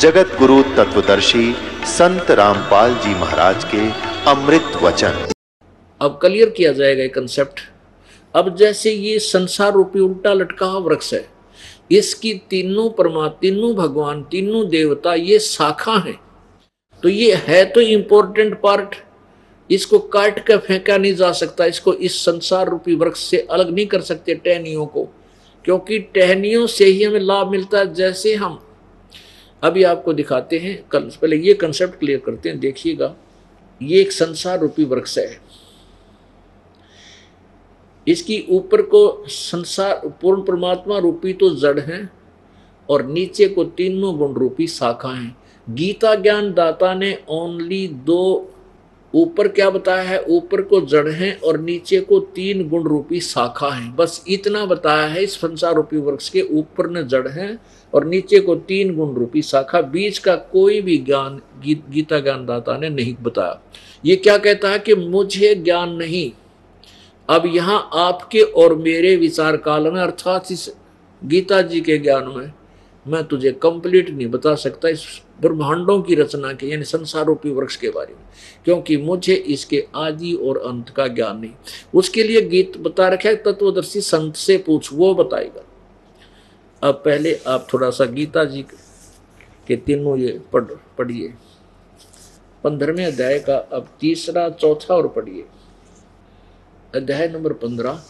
जगत गुरु तत्वदर्शी संत रामपाल जी महाराज के अमृत वचन। अब क्लियर किया जाएगा ये कंसेप्ट। अब जैसे ये संसार रूपी उल्टा लटका वृक्ष है, इसकी तीनों परमात्मा, तीनों भगवान, तीनों देवता ये शाखा हैं। तो ये है तो इम्पोर्टेंट पार्ट, इसको काट कर फेंका नहीं जा सकता, इसको इस संसार रूपी वृक्ष से अलग नहीं कर सकते टहनियों को, क्योंकि टहनियों से ही हमें लाभ मिलता है। जैसे हम अभी आपको दिखाते हैं, पहले ये कंसेप्ट क्लियर करते हैं। देखिएगा, ये एक संसार रूपी वृक्ष है, इसकी ऊपर को संसार पूर्ण परमात्मा रूपी तो जड़ है और नीचे को तीनों गुण रूपी शाखा है। गीता ज्ञान दाता ने ओनली दो, ऊपर क्या बताया है, ऊपर को जड़ है और नीचे को तीन गुण रूपी शाखा है, बस इतना बताया है। इस संसार रूपी वृक्ष के ऊपर न जड़ है और नीचे को तीन गुण रूपी शाखा, बीच का कोई भी ज्ञान गीता ज्ञान दाता ने नहीं बताया। ये क्या कहता है कि मुझे ज्ञान नहीं। अब यहाँ आपके और मेरे विचार काल में, अर्थात इस गीता जी के ज्ञान में, मैं तुझे कंप्लीट नहीं बता सकता इस ब्रह्मांडों की रचना के, यानी संसार रूपी वृक्ष के बारे में, क्योंकि मुझे इसके आदि और अंत का ज्ञान नहीं। उसके लिए गीत बता रखा है, तत्वदर्शी संत से पूछ, वो बताएगा। अब पहले आप थोड़ा सा गीता जी के तीनों ये पढ़िए, 15वें अध्याय का अब 3, 4 और पढ़िए, अध्याय नंबर 15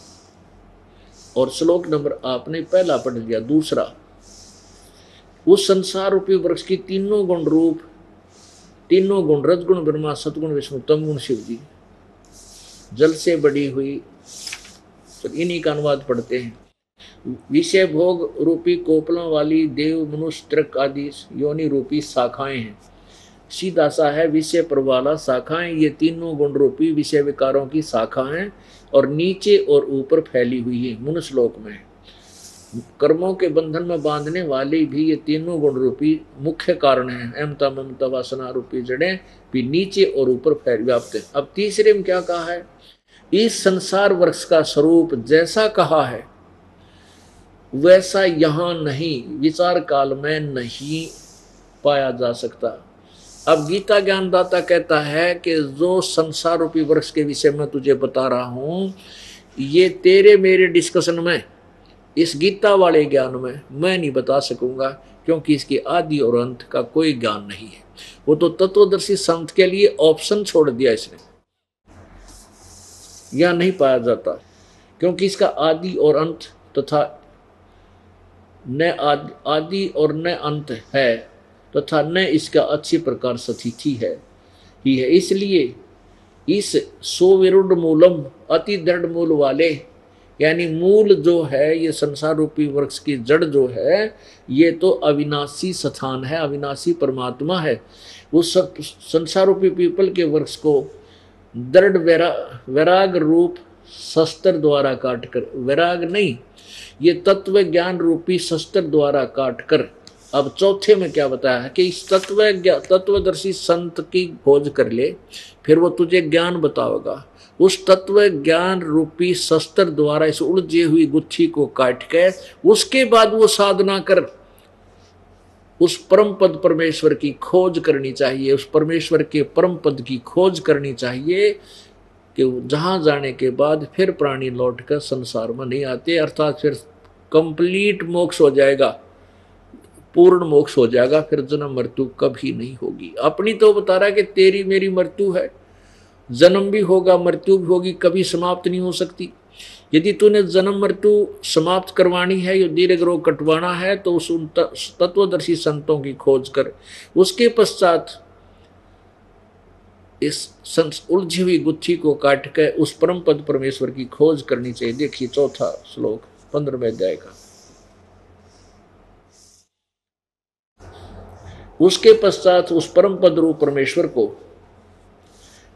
और श्लोक नंबर आपने पहला पढ़ लिया, 2। उस संसार रूपी वृक्ष की तीनों गुण रूप, तीनों गुण रजगुण ब्रह्मा, सतगुण विष्णु, तमगुण शिव जी, जल से बड़ी हुई, तो इन्हीं का अनुवाद पढ़ते हैं। विषय भोग रूपी कोपलों वाली देव मनुष्य त्रक आदि योनि रूपी शाखाएं हैं। सीधा सा है, विषय प्रवाला शाखाएं, ये तीनों गुण रूपी विषय विकारों की शाखाएं और नीचे और ऊपर फैली हुई है। मनुष्य लोक में कर्मों के बंधन में बांधने वाले भी ये तीनों गुण रूपी मुख्य कारण हैं। अहमता ममता वासना रूपी जड़ें भी नीचे और ऊपर फैल व्याप्त हैं। अब 3 में क्या कहा है, इस संसार वृक्ष का स्वरूप जैसा कहा है वैसा यहाँ नहीं, विचार काल में नहीं पाया जा सकता। अब गीता ज्ञानदाता कहता है कि जो संसार रूपी वृक्ष के विषय में तुझे बता रहा हूँ, ये तेरे मेरे डिस्कशन में, इस गीता वाले ज्ञान में मैं नहीं बता सकूंगा, क्योंकि इसके आदि और अंत का कोई ज्ञान नहीं है। वो तो तत्वदर्शी संत के लिए ऑप्शन छोड़ दिया इसने, यह नहीं पाया जाता, क्योंकि इसका आदि और अंत तथा न आदि और न अंत है तथा न इसका अच्छी प्रकार स्थिति है ही है। इसलिए इस सोविरुड मूलम, अति दृढ़ मूल वाले, यानी मूल जो है ये संसार रूपी वृक्ष की जड़ जो है, ये तो अविनाशी स्थान है, अविनाशी परमात्मा है। उस संसार रूपी पीपल के वृक्ष को दृढ़ वैराग रूप शस्त्र द्वारा काट कर, वैराग नहीं, ये तत्व ज्ञान रूपी शस्त्र द्वारा काट कर। अब 4 में क्या बताया है कि इस तत्वदर्शी संत की खोज कर ले, फिर वो तुझे ज्ञान बताओगा। उस तत्व ज्ञान रूपी शस्त्र द्वारा इस उलझे हुई गुत्थी को काट के उसके बाद वो साधना कर, उस परम पद परमेश्वर की खोज करनी चाहिए, उस परमेश्वर के परम पद की खोज करनी चाहिए कि जहाँ जाने के बाद फिर प्राणी लौट कर संसार में नहीं आते, अर्थात फिर कंप्लीट मोक्ष हो जाएगा, पूर्ण मोक्ष हो जाएगा, फिर जन्म मृत्यु कभी नहीं होगी। अपनी तो बता रहा है कि तेरी मेरी मृत्यु है, जन्म भी होगा मृत्यु भी होगी, कभी समाप्त नहीं हो सकती। यदि तूने जन्म मृत्यु समाप्त करवानी है, ये दीर्घ रोग कटवाना है, तो उस उन तत्वदर्शी संतों की खोज कर, उसके पश्चात इस उलझी हुई गुत्थी को काट कर उस परम पद परमेश्वर की खोज करनी चाहिए। देखिए 4 श्लोक 15वें अध्याय का। उसके पश्चात उस परम पद रूप परमेश्वर को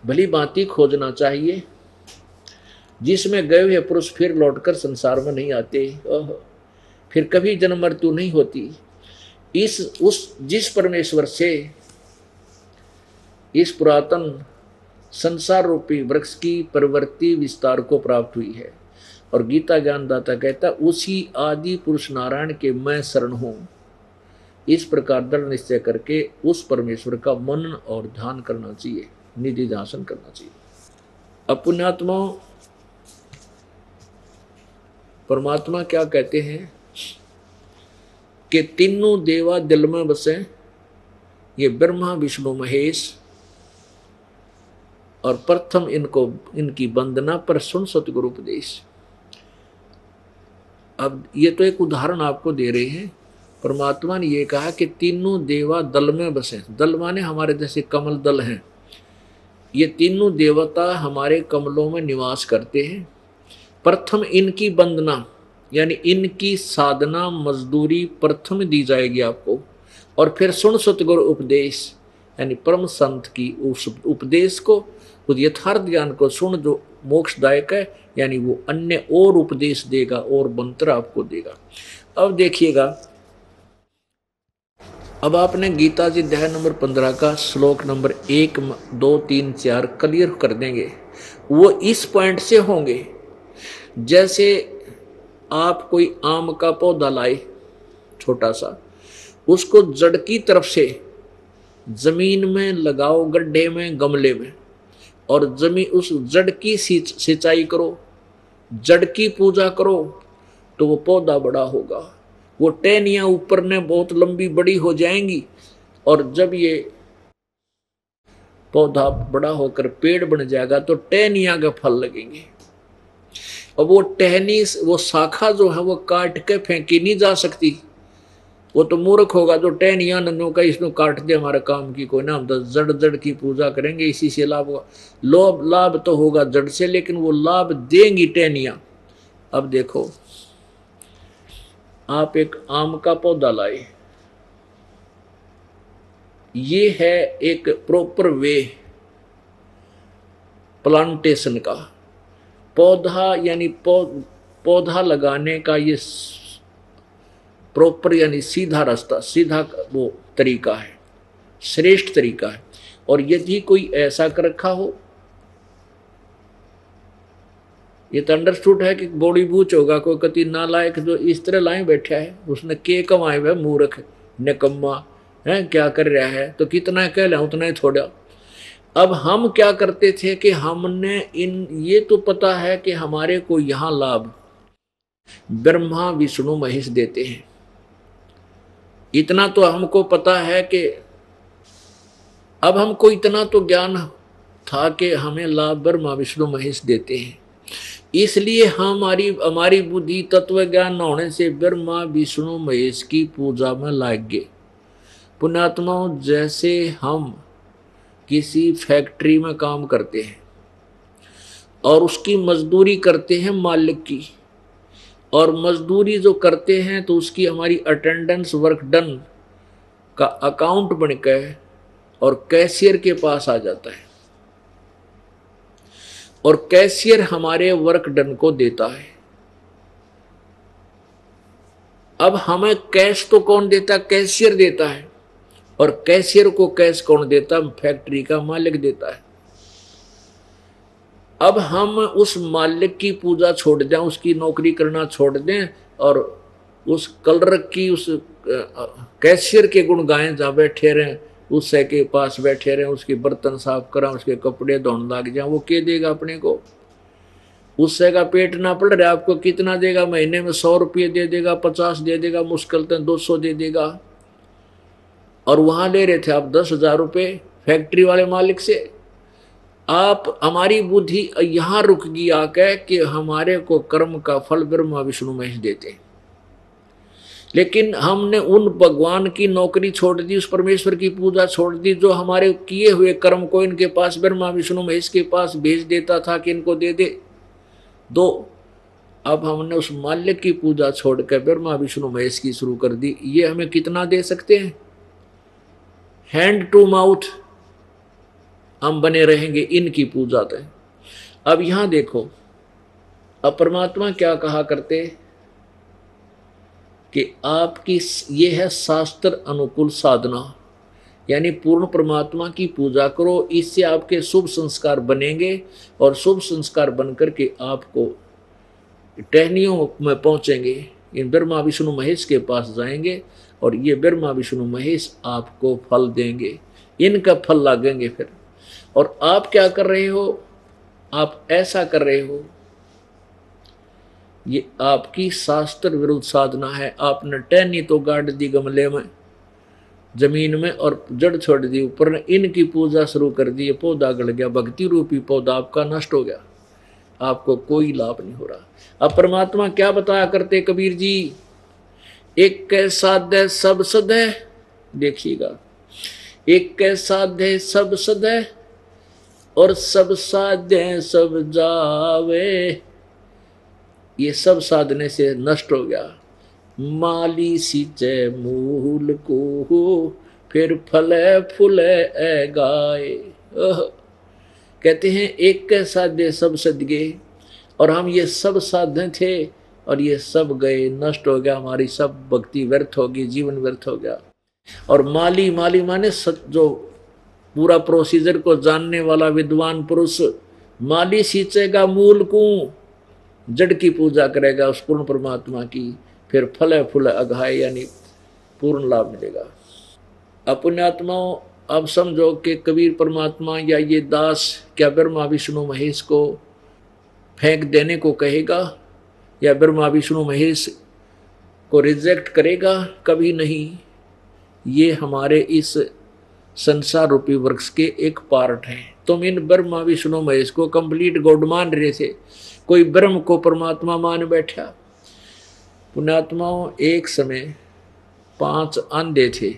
भली भांति खोजना चाहिए, जिसमें गए हुए पुरुष फिर लौटकर संसार में नहीं आते, फिर कभी जन्म मृत्यु नहीं होती। जिस परमेश्वर से इस पुरातन संसार रूपी वृक्ष की प्रवृत्ति विस्तार को प्राप्त हुई है। और गीता ज्ञानदाता कहता उसी आदि पुरुष नारायण के मैं शरण हूँ, इस प्रकार दृढ़ निश्चय करके उस परमेश्वर का मनन और ध्यान करना चाहिए, निधि ध्यान करना चाहिए। अपुण्यात्मा परमात्मा क्या कहते हैं कि तीनों देवा दिल में बसे, ये ब्रह्मा विष्णु महेश, और प्रथम इनको इनकी वंदना पर सुन सतगुरु उपदेश। अब ये तो एक उदाहरण आपको दे रहे हैं। परमात्मा ने ये कहा कि तीनों देवा दल में बसे, दल माने हमारे जैसे कमल दल हैं, ये तीनों देवता हमारे कमलों में निवास करते हैं। प्रथम इनकी वंदना यानी इनकी साधना मजदूरी प्रथम दी जाएगी आपको, और फिर सुन सतगुरु उपदेश यानी परम संत की उपदेश को, उस यथार्थ ज्ञान को सुन जो मोक्षदायक है, यानी वो अन्य और उपदेश देगा और मंत्र आपको देगा। अब देखिएगा, अब आपने गीता जी अध्याय नंबर 15 का श्लोक नंबर 1, 2, 3, 4 क्लियर कर देंगे। वो इस पॉइंट से होंगे जैसे आप कोई आम का पौधा लाए छोटा सा, उसको जड़ की तरफ से जमीन में लगाओ, गड्ढे में, गमले में, और जमीन उस जड़ की सिंचाई करो, जड़ की पूजा करो, तो वो पौधा बड़ा होगा। वो टहनियाँ ऊपर ने बहुत लंबी बड़ी हो जाएंगी, और जब ये पौधा बड़ा होकर पेड़ बन जाएगा तो टहनियाँ के फल लगेंगे। और वो टहनी, वो शाखा जो है वो काट के फेंकी नहीं जा सकती, वो तो मूर्ख होगा जो टहनियाँ नन्नों का इसमें काट दे, हमारे काम की कोई ना, हम तो जड़ जड़ की पूजा करेंगे, इसी से लाभ होगा। लाभ तो होगा जड़ से, लेकिन वो लाभ देंगी टहनियाँ। अब देखो, आप एक आम का पौधा लाए, ये है एक प्रॉपर वे प्लांटेशन का, पौधा यानी पौधा लगाने का ये प्रॉपर यानी सीधा रास्ता, सीधा वो तरीका है, श्रेष्ठ तरीका है। और यदि कोई ऐसा कर रखा हो, ये तो अंडरस्टूड है कि बॉडी बूच होगा, कोई कति नालायक जो इस तरह लाए बैठा है, उसने के कमाए हुए मूर्ख निकम्मा है क्या कर रहा है, तो कितना कह लें उतना ही थोड़ा। अब हम क्या करते थे कि हमने ये तो पता है कि हमारे को यहाँ लाभ ब्रह्मा विष्णु महेश देते हैं, इतना तो हमको पता है कि अब हमको इतना तो ज्ञान था कि हमें लाभ ब्रह्मा विष्णु महेश देते हैं, इसलिए हमारी बुद्धि तत्व ज्ञान न होने से ब्रह्मा विष्णु महेश की पूजा में लग गए। पुण्यात्माओं, जैसे हम किसी फैक्ट्री में काम करते हैं और उसकी मजदूरी करते हैं मालिक की, और मजदूरी जो करते हैं तो उसकी हमारी अटेंडेंस वर्क डन का अकाउंट बनकर और कैशियर के पास आ जाता है, और कैशियर हमारे वर्क डन को देता है। अब हमें कैश तो कौन देता है? कैशियर देता है। और कैशियर को कैश कौन देता है? फैक्ट्री का मालिक देता है। अब हम उस मालिक की पूजा छोड़ दें, उसकी नौकरी करना छोड़ दें, और उस कलर की उस कैशियर के गुण गाएं, जहाँ बैठे रहें, उससे के पास बैठे रहें, उसके बर्तन साफ कराएं, उसके कपड़े धोने लग जाएं, वो क्या देगा अपने को? उससे का पेट ना पड़ रहा, आपको कितना देगा? महीने में 100 रुपये दे देगा, 50 दे देगा, मुश्किल तो 200 दे देगा, और वहाँ ले रहे थे आप 10,000 रुपये फैक्ट्री वाले मालिक से। आप हमारी बुद्धि यहाँ रुक गई आकर कि हमारे को कर्म का फल ब्रह्मा विष्णु महेश देते, लेकिन हमने उन भगवान की नौकरी छोड़ दी, उस परमेश्वर की पूजा छोड़ दी जो हमारे किए हुए कर्म को इनके पास ब्रह्मा विष्णु महेश के पास भेज देता था कि इनको दे दे दो। अब हमने उस मालिक की पूजा छोड़कर ब्रह्मा विष्णु महेश की शुरू कर दी। ये हमें कितना दे सकते हैं? हैंड टू माउथ हम बने रहेंगे इनकी पूजा तय। अब यहां देखो, अब परमात्मा क्या कहा करते कि आपकी ये है शास्त्र अनुकूल साधना, यानी पूर्ण परमात्मा की पूजा करो, इससे आपके शुभ संस्कार बनेंगे और शुभ संस्कार बनकर के आपको टहनियों में पहुंचेंगे, इन ब्रह्मा विष्णु महेश के पास जाएंगे और ये ब्रह्मा विष्णु महेश आपको फल देंगे, इनका फल लागेंगे फिर। और आप क्या कर रहे हो, आप ऐसा कर रहे हो, ये आपकी शास्त्र विरुद्ध साधना है। आपने टहनी तो गाड़ दी गमले में, जमीन में, और जड़ छोड़ दी ऊपर, ने इनकी पूजा शुरू कर दी, पौधा गड़ गया, भक्ति रूपी पौधा आपका नष्ट हो गया, आपको कोई लाभ नहीं हो रहा। अब परमात्मा क्या बताया करते कबीर जी, एक साध्य सब सद है, देखिएगा, एक साध्य सब सद है और सब साध्य सब जावे, ये सब साधने से नष्ट हो गया। माली सींचे मूल को फिर फले फुले गाए, कहते हैं एक साधे सब सद गए, और हम ये सब साधे थे और ये सब गए, नष्ट हो गया, हमारी सब भक्ति व्यर्थ होगी, जीवन व्यर्थ हो गया। और माली, माली माने जो पूरा प्रोसीजर को जानने वाला विद्वान पुरुष, माली सींचेगा मूल को, जड़ की पूजा करेगा उस पूर्ण परमात्मा की, फिर फले फूले अघाए, यानी पूर्ण लाभ मिलेगा। अपने आत्माओं, अब समझो कि कबीर परमात्मा या ये दास क्या ब्रह्मा विष्णु महेश को फेंक देने को कहेगा या ब्रह्मा विष्णु महेश को रिजेक्ट करेगा? कभी नहीं। ये हमारे इस संसार रूपी वृक्ष के एक पार्ट हैं। तुम इन ब्रह्मा विष्णु महेश को कंप्लीट गॉड मान रहे थे, कोई ब्रह्म को परमात्मा मान बैठा। पुण्यात्माओं, एक समय 5 अंधे थे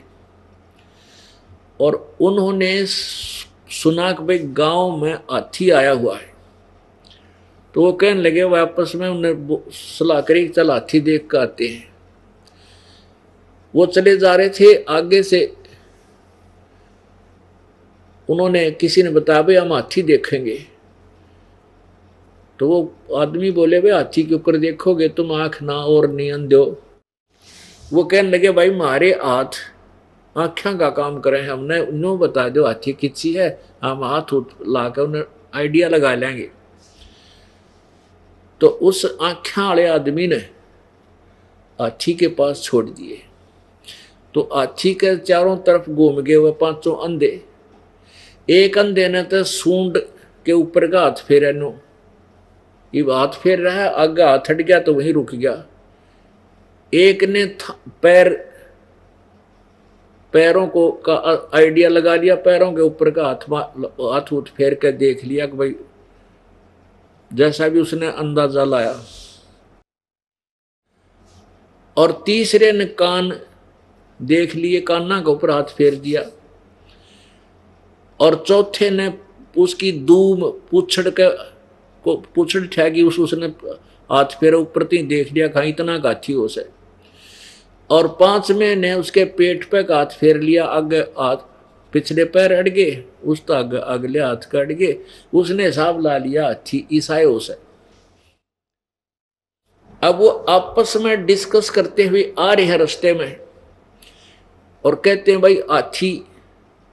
और उन्होंने सुना कि भाई गाँव में हाथी आया हुआ है, तो वो कहने लगे, वो आपस में उन्हें सलाह करी, चल हाथी देख कर आते हैं। वो चले जा रहे थे, आगे से उन्होंने किसी ने बताया, भाई हम हाथी देखेंगे। तो वो आदमी बोले, भाई हाथी के ऊपर देखोगे तुम, आँख ना और नियन दो। वो कहने लगे, भाई मारे हाथ आँखों का काम करें, हमने उन्होंने बता दो हाथी किसी है, हम हाथ ला कर उन्हें आइडिया लगा लेंगे। तो उस आँखों वाले आदमी ने हाथी के पास छोड़ दिए, तो हाथी के चारों तरफ घूम गए वह 5 अंधे। एक अंधे ने तो सूंड के ऊपर का हाथ फेरा, नो ये हाथ फेर रहा है, आगे हाथ हट गया तो वहीं रुक गया। एक ने पैरों को का आइडिया लगा लिया, पैरों के ऊपर का हाथ उठ फेर कर देख लिया कि भाई, जैसा भी उसने अंदाजा लाया। और तीसरे ने कान देख लिए, काना के ऊपर हाथ फेर दिया। और चौथे ने उसकी दूम पूछड़ के को पूछड़ ठहगी उसने हाथ फेरा, ऊपर ती देख लिया, कहा इतना गाथी हो से। और 5वें ने उसके पेट पे हाथ फेर लिया, आगे हाथ पिछले पैर अड़ गए, उस तक अगले हाथ का अड़ गए, उसने हिसाब ला लिया हाथी ईसाई हो से। अब वो आपस में डिस्कस करते हुए आ रहे हैं रास्ते में और कहते हैं, भाई हाथी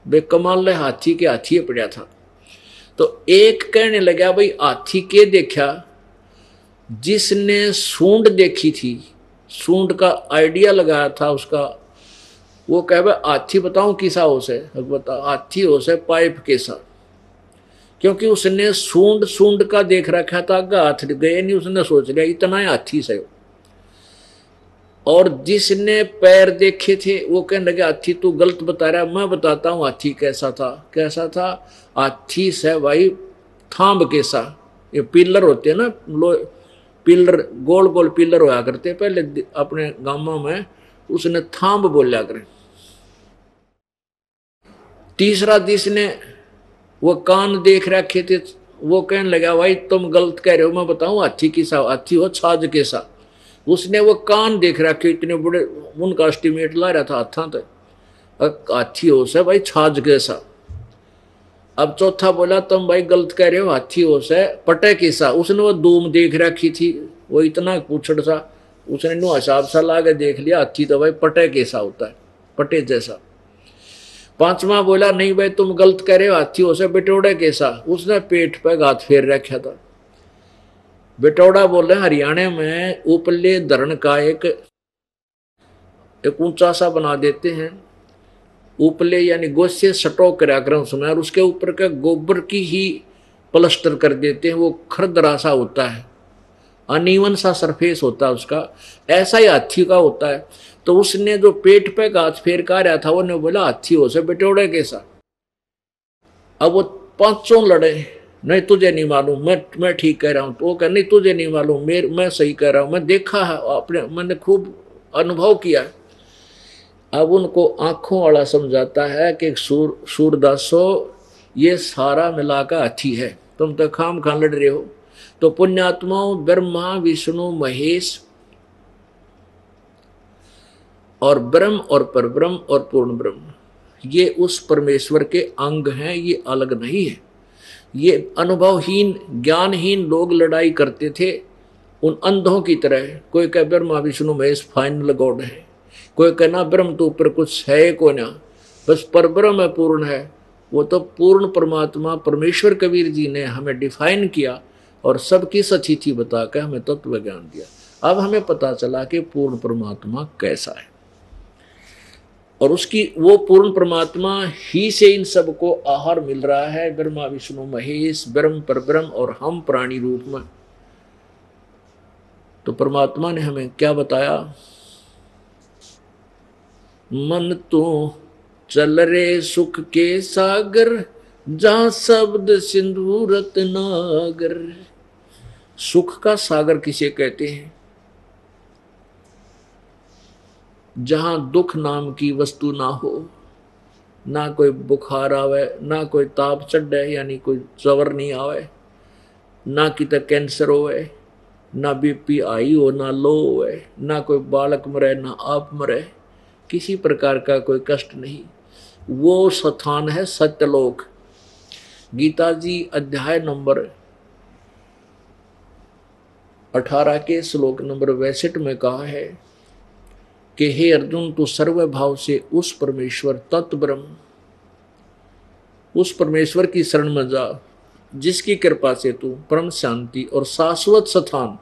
बेकमाल है, हाथी के हाथी पड़ा था। तो एक कहने लगा, भाई हाथी के देखा जिसने सूंड देखी थी, सूंड का आइडिया लगाया था उसका, वो कहे, भाई हाथी बताऊं किसा हो से, बता हाथी हो से पाइप के साथ, क्योंकि उसने सूंड का देख रखा था, आगे हाथ गए नहीं, उसने सोच लिया इतना ही हाथी से। और जिसने पैर देखे थे वो कहने लगे, हाथी तू गलत बता रहा है, मैं बताता हूँ हाथी कैसा था। कैसा था हाथी से भाई थांब कैसा, ये पिलर होते हैं ना, पिलर गोल गोल पिलर होया करते पहले अपने गांवों में, उसने थांब बोला करें। तीसरा जिसने वो कान देख रखे थे वो कहने लगा, भाई तुम गलत कह रहे हो, मैं बताऊँ हाथी कैसा, हाथी हो छाज कैसा। उसने वो कान देख रखे इतने बड़े, उनका एस्टिमेट ला रहा था हाथा तक, हाथी होश है भाई छाछ जैसा। अब चौथा बोला तुम भाई गलत कह रहे हो, हाथी होश है पटे कैसा, उसने वो धूम देख रखी थी, वो इतना पूछड़ सा उसने नु हिसाब सा लागे देख लिया, हाथी तो भाई पटे कैसा होता है, पटे जैसा। पांचवा बोला नहीं भाई तुम गलत कह रहे हो, हाथी होश है बिटोड़े कैसा, उसने पेट पर हाथ फेर रखा था। बिटौड़ा बोले हरियाणा में उपले धरण का एक ऊंचा सा बना देते हैं, उपले यानी गोश से सटो कराक्रम सुना, और उसके ऊपर का गोबर की ही प्लस्टर कर देते हैं, वो खरदरा सा होता है, अनइवन सा सरफेस होता है उसका, ऐसा ही हाथी का होता है। तो उसने जो पेट पे हाथ फेर का रहा था वो बोला हाथी हो से बिटोड़े कैसा। अब वो पांचों लड़े, नहीं तुझे नहीं मालूम, मैं ठीक कह रहा हूँ। तो वो कह नहीं तुझे नहीं मालूम, मैं सही कह रहा हूँ, मैं देखा है अपने, मैंने खूब अनुभव किया। अब उनको आंखों वाला समझाता है कि सूरदासो ये सारा मिलाकर हाथी है, तुम तो खाम खां लड़ रहे हो। तो पुण्यात्माओं ब्रह्मा विष्णु महेश और ब्रह्म और परब्रह्म और पूर्ण ब्रह्म ये उस परमेश्वर के अंग हैं, ये अलग नहीं है। ये अनुभवहीन ज्ञानहीन लोग लड़ाई करते थे उन अंधों की तरह, कोई कह ब्रह्मा विष्णु महेश फाइनल गॉड है, कोई कहना ब्रह्म तो ऊपर कुछ है को ना, बस परब्रह्म है पूर्ण है। वो तो पूर्ण परमात्मा परमेश्वर कबीर जी ने हमें डिफाइन किया और सबकी सचीथी बताकर हमें तत्व ज्ञान दिया। अब हमें पता चला कि पूर्ण परमात्मा कैसा है, और उसकी वो पूर्ण परमात्मा ही से इन सबको आहार मिल रहा है, ब्रह्मा विष्णु महेश ब्रह्म परब्रह्म और हम प्राणी रूप में। तो परमात्मा ने हमें क्या बताया, मन तो चल रे सुख के सागर, जहाँ शब्द सिंधु रत्नागर। सुख का सागर किसे कहते हैं, जहाँ दुख नाम की वस्तु ना हो, ना कोई बुखार आवे, ना कोई ताप चढ़े यानी कोई जवर नहीं आवे, ना कितना कैंसर होवे, ना बीपी आई हो ना लो होवे, ना कोई बालक मरे ना आप मरे, किसी प्रकार का कोई कष्ट नहीं, वो स्थान है सत्यलोक। गीता जी अध्याय नंबर 18 के श्लोक नंबर 62 में कहा है कि हे अर्जुन तू सर्व भाव से उस परमेश्वर तत्ब्रह्म, उस परमेश्वर की शरण में जा जिसकी कृपा से तू परम शांति और शाश्वत स्थान,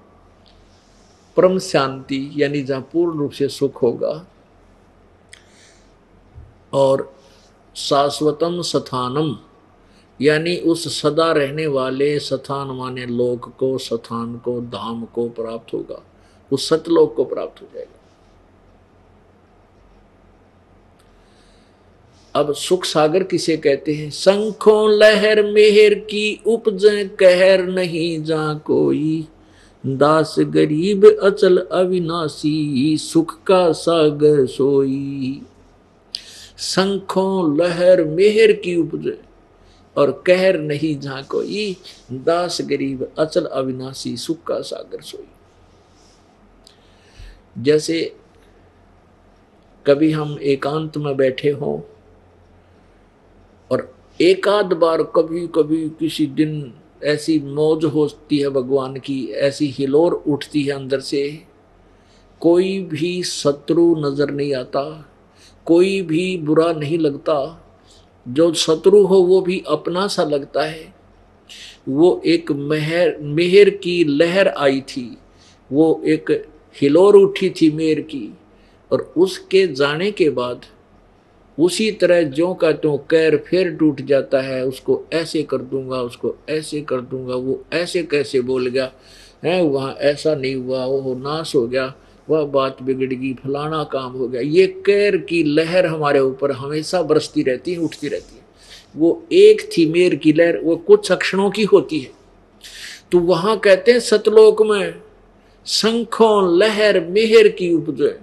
परम शांति यानी जहाँ पूर्ण रूप से सुख होगा, और शाश्वतम स्थानम यानी उस सदा रहने वाले स्थान माने लोक को, स्थान को, धाम को प्राप्त होगा, उस सतलोक को प्राप्त हो जाएगा। अब सुख सागर किसे कहते हैं, शंखों लहर मेहर की उपज कहर, नहीं जा कोई दास गरीब अचल अविनाशी, सुख का सागर सोई। शंखों लहर मेहर की उपज और कहर नहीं जा कोई दास गरीब अचल अविनाशी, सुख का सागर सोई। जैसे कभी हम एकांत में बैठे हों और एक आध बार कभी कभी किसी दिन ऐसी मौज होती है भगवान की, ऐसी हिलोर उठती है अंदर से, कोई भी शत्रु नज़र नहीं आता, कोई भी बुरा नहीं लगता, जो शत्रु हो वो भी अपना सा लगता है। वो एक मेहर की लहर आई थी, वो एक हिलोर उठी थी मेहर की, और उसके जाने के बाद उसी तरह ज्यों का त्यों कैर फिर टूट जाता है, उसको ऐसे कर दूंगा, उसको ऐसे कर दूंगा, वो ऐसे कैसे बोल गया है, वहाँ ऐसा नहीं हुआ, वो नाश हो गया, वह बात बिगड़ गई, फलाना काम हो गया। ये कैर की लहर हमारे ऊपर हमेशा बरसती रहती है, उठती रहती है। वो एक थी मेर की लहर, वो कुछ क्षणों की होती है। तो वहाँ कहते हैं सतलोक में शंखों लहर मेहर की उपजे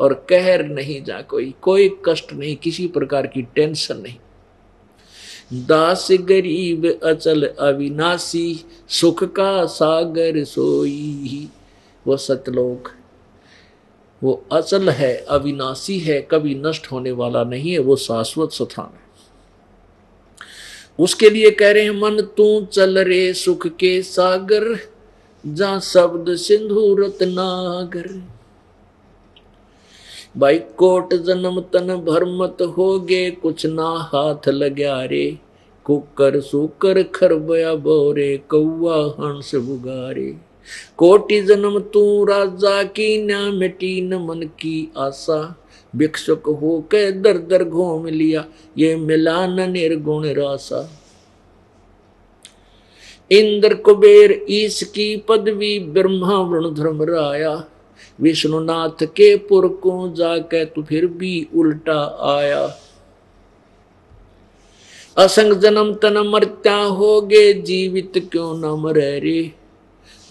और कहर नहीं जा कोई, कोई कष्ट नहीं, किसी प्रकार की टेंशन नहीं, दास गरीब अचल अविनाशी, सुख का सागर सोई। वो सतलोक, वो अचल है, अविनाशी है, कभी नष्ट होने वाला नहीं है, वो शाश्वत स्थान है। उसके लिए कह रहे हैं मन तू चल रे सुख के सागर, जहां शब्द सिंधु रत्नागर। भाई कोट जन्म तन भरमत होगे, कुछ ना हाथ लग्या रे। कुकर सुकर खरबया बोरे, कौआ हंस बुगारे। कोटि जन्म तू राजा की, न मिटी न मन की आशा। भिक्षुक होके दर दर घूम लिया, ये मिला न निर्गुण रासा। इंद्र कुबेर ईश की पदवी, ब्रह्मा वरुण धर्म राया। विष्णुनाथ के पुर को जाके तू फिर भी उल्टा आया। असंग जन्म तन मरता होगे, जीवित क्यों न मरे रे।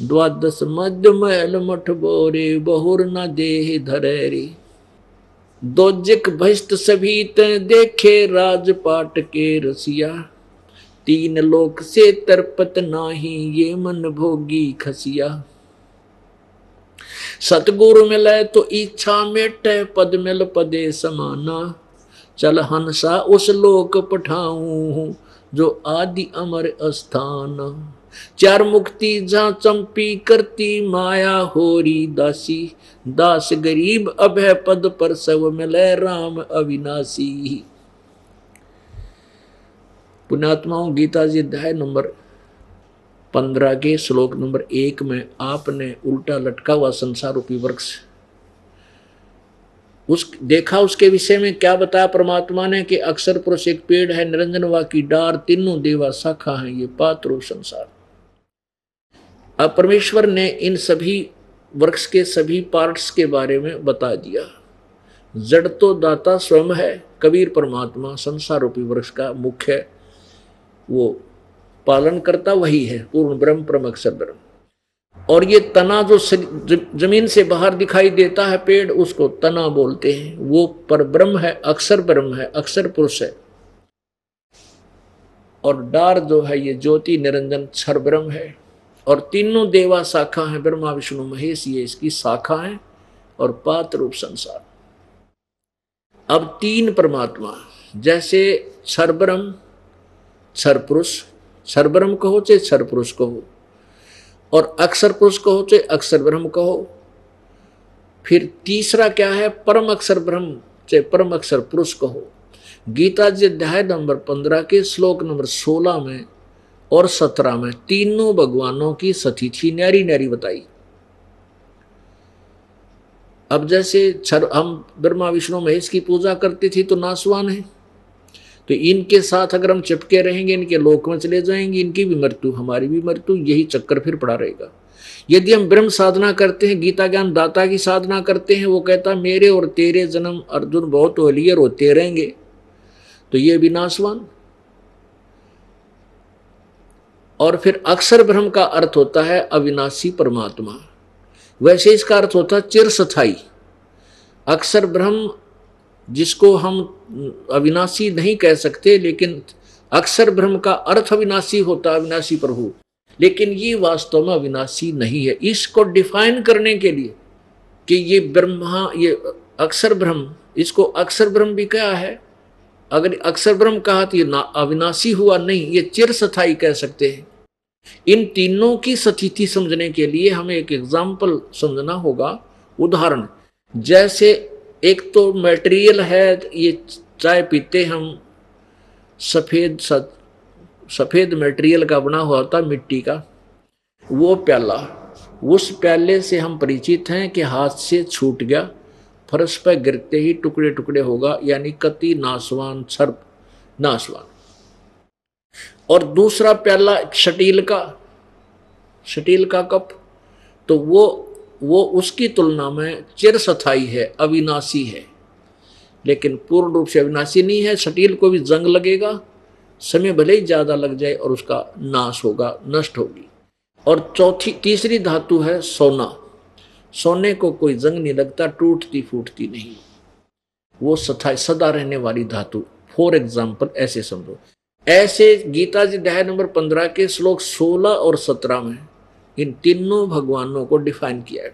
द्वादश मध्य महल मठ बोरे, बहुर न देह धरे रे। दोजिक भ्रष्ट सभी ते देखे, राजपाट के रसिया। तीन लोक से तरपत नाही, ये मन भोगी खसिया। सतगुरु मिले तो इच्छा मेटे, पद मिल पदे समाना। चल हंसा उस लोक पठाऊं, जो आदि अमर स्थान। चार मुक्ति जहां चंपी करती, माया होरी दासी। दास गरीब अभय पद पर, सब मिले राम अविनाशी। पुण्यात्माओं, गीता जी अध्याय नंबर 15 के श्लोक नंबर 1 में आपने उल्टा लटका हुआ संसार रूपी वृक्ष उस देखा। उसके विषय में क्या बताया परमात्मा ने कि अक्षर पुरुष एक पेड़ है, निरंजनवा की डार, तीनों देवा शाखा है, ये पात्र संसार। अब परमेश्वर ने इन सभी वृक्ष के सभी पार्ट्स के बारे में बता दिया। जड़ तो दाता स्वयं है, कबीर परमात्मा संसार रूपी वृक्ष का मुख्य वो पालन करता वही है, पूर्ण ब्रह्म परम अक्षर ब्रह्म। और ये तना जो जमीन से बाहर दिखाई देता है पेड़, उसको तना बोलते हैं। वो परब्रह्म है, अक्षर ब्रह्म है, अक्षर पुरुष है। और डार जो है ये ज्योति निरंजन क्षर ब्रह्म है। और तीनों देवा शाखा है, ब्रह्मा विष्णु महेश, ये इसकी शाखा है। और पात्र रूप संसार। अब तीन परमात्मा, जैसे क्षर ब्रह्म क्षर पुरुष, क्षर ब्रह्म कहो चाहे क्षर पुरुष कहो, और अक्षर पुरुष कहो चाहे अक्षर ब्रह्म कहो। फिर तीसरा क्या है, परम अक्षर ब्रह्म चाहे परम अक्षर पुरुष कहो। गीता जी अध्याय नंबर 15 के श्लोक नंबर 16 में और 17 में तीनों भगवानों की सतीथि न्यारी न्यारी बताई। अब जैसे हम ब्रह्मा विष्णु महेश की पूजा करते थे तो नासवान है, तो इनके साथ अगर हम चिपके रहेंगे, इनके लोक में चले जाएंगे, इनकी भी मृत्यु हमारी भी मृत्यु, यही चक्कर फिर पड़ा रहेगा। यदि हम ब्रह्म साधना करते हैं, गीता ज्ञान दाता की साधना करते हैं, वो कहता मेरे और तेरे जन्म अर्जुन बहुत हो लिए, रोते रहेंगे, तो ये विनाशवान। और फिर अक्षर ब्रह्म का अर्थ होता है अविनाशी परमात्मा, वैसे इसका अर्थ होता है चिरस्थायी। अक्षर ब्रह्म जिसको हम अविनाशी नहीं कह सकते, लेकिन अक्षर ब्रह्म का अर्थ अविनाशी होता है, अविनाशी प्रभु, लेकिन ये वास्तव में अविनाशी नहीं है। इसको डिफाइन करने के लिए कि ये ब्रह्मा, ये अक्षर ब्रह्म, इसको अक्षर ब्रह्म भी क्या है, अगर अक्षर ब्रह्म कहा तो ये अविनाशी हुआ नहीं, ये चिर स्थायी कह सकते हैं। इन तीनों की स्थिति समझने के लिए हमें एक एग्जाम्पल समझना होगा, उदाहरण। जैसे एक तो मटेरियल है, ये चाय पीते हम सफ़ेद मटेरियल का बना हुआ होता, मिट्टी का वो प्याला। उस प्याले से हम परिचित हैं कि हाथ से छूट गया, फर्श पर गिरते ही टुकड़े टुकड़े होगा, यानी कति नासवान, छर्प नासवान। और दूसरा प्याला शटील का कप, तो वो उसकी तुलना में चिर स्थायी है, अविनाशी है, लेकिन पूर्ण रूप से अविनाशी नहीं है। शटील को भी जंग लगेगा, समय भले ही ज़्यादा लग जाए, और उसका नाश होगा, नष्ट होगी। और तीसरी धातु है सोना। सोने को कोई जंग नहीं लगता, टूटती फूटती नहीं, वो स्थायी सदा रहने वाली धातु। फॉर एग्जाम्पल ऐसे समझो। ऐसे गीता जी अध्याय नंबर 15 के श्लोक 16 और 17 में इन तीनों भगवानों को डिफाइन किया है।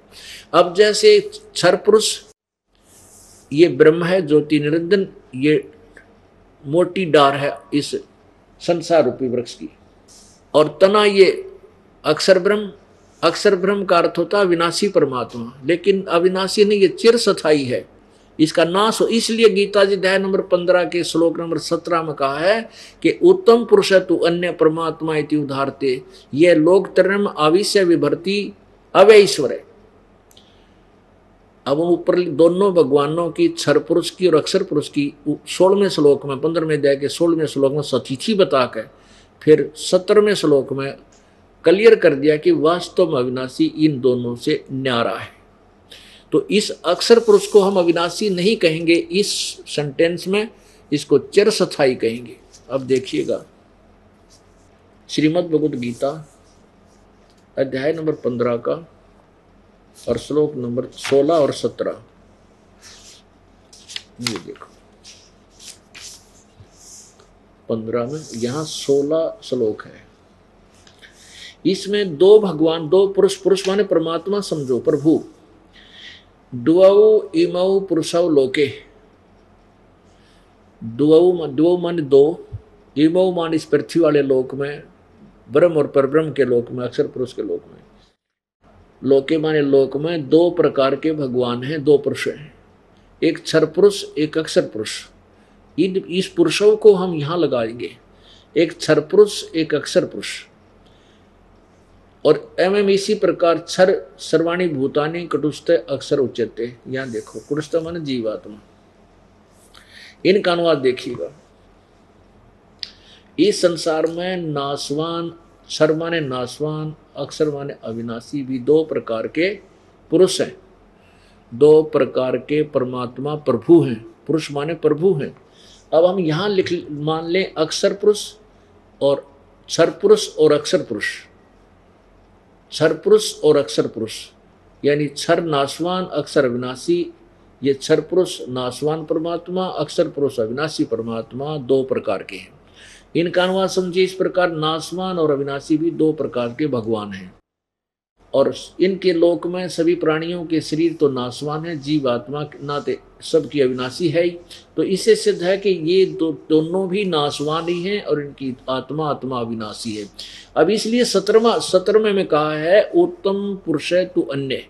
अब जैसे क्षर पुरुष ये ब्रह्म है ज्योति निरंजन, ये मोटी डार है इस संसार रूपी वृक्ष की। और तना ये अक्षर ब्रह्म, अक्षर ब्रह्म का अर्थ होता है अविनाशी परमात्मा, लेकिन अविनाशी नहीं, ये चिर स्थायी है, इसका नाश हो। इसलिए गीता जी अध्याय नंबर 15 के श्लोक नंबर 17 में कहा है कि उत्तम पुरुष तु अन्य परमात्मा इति उधारते, ये लोक तरम आविश्य विभर्ति अवैश्वर है। अब ऊपर दोनों भगवानों की, क्षर पुरुष की और अक्षर पुरुष की, 16वें श्लोक में, 15वें अध्याय के 16वें श्लोक में सतिथि बताकर फिर 17वें श्लोक में क्लियर कर दिया कि वास्तव में अविनाशी इन दोनों से न्यारा है। तो इस अक्षर पुरुष को हम अविनाशी नहीं कहेंगे, इस सेंटेंस में इसको चिर स्थायी कहेंगे। अब देखिएगा श्रीमद् भगवद गीता अध्याय नंबर 15 का और श्लोक नंबर 16 और 17, ये देखो 15 में, यहाँ 16 श्लोक है। इसमें दो भगवान, दो पुरुष, पुरुष माने परमात्मा समझो प्रभु, द्वौ इमौ पुरुषौ लोके, द्वौ माने दो, इमौ माने इस पृथ्वी वाले लोक में, ब्रह्म और परब्रह्म के लोक में, अक्षर पुरुष के लोक में, लोके माने लोक में दो प्रकार के भगवान हैं, दो पुरुष हैं, एक क्षर पुरुष एक अक्षर पुरुष। इस पुरुषों को हम यहाँ लगाएंगे, एक क्षर पुरुष एक अक्षर पुरुष। और एवं इसी प्रकार क्षर सर्वाणी भूतानि कुटुस्थ अक्षर उच्यते, यहाँ देखो कुटुस्थ माने जीवात्मा। इनका अनुवाद देखिएगा, इस संसार में नासवान, क्षर माने नासवान, अक्षर माने अविनाशी, भी दो प्रकार के पुरुष हैं, दो प्रकार के परमात्मा प्रभु हैं, पुरुष माने प्रभु हैं। अब हम यहाँ मान लें अक्षर पुरुष और क्षर पुरुष और अक्षर पुरुष, क्षर पुरुष और अक्षर पुरुष, यानी क्षर नासवान अक्षर अविनाशी, ये क्षर पुरुष नासवान परमात्मा, अक्षर पुरुष अविनाशी परमात्मा, दो प्रकार के हैं। इनका अनुवाद समझिए इस प्रकार, नासवान और अविनाशी भी दो प्रकार के भगवान हैं। और इनके लोक में सभी प्राणियों के शरीर तो नासवान है, जीव आत्मा नाते सबकी अविनाशी है ही। तो इससे सिद्ध है कि ये दोनों भी नासवान ही हैं और इनकी आत्मा अविनाशी है। अब इसलिए 17वें में कहा है उत्तम पुरुष तु अन्य,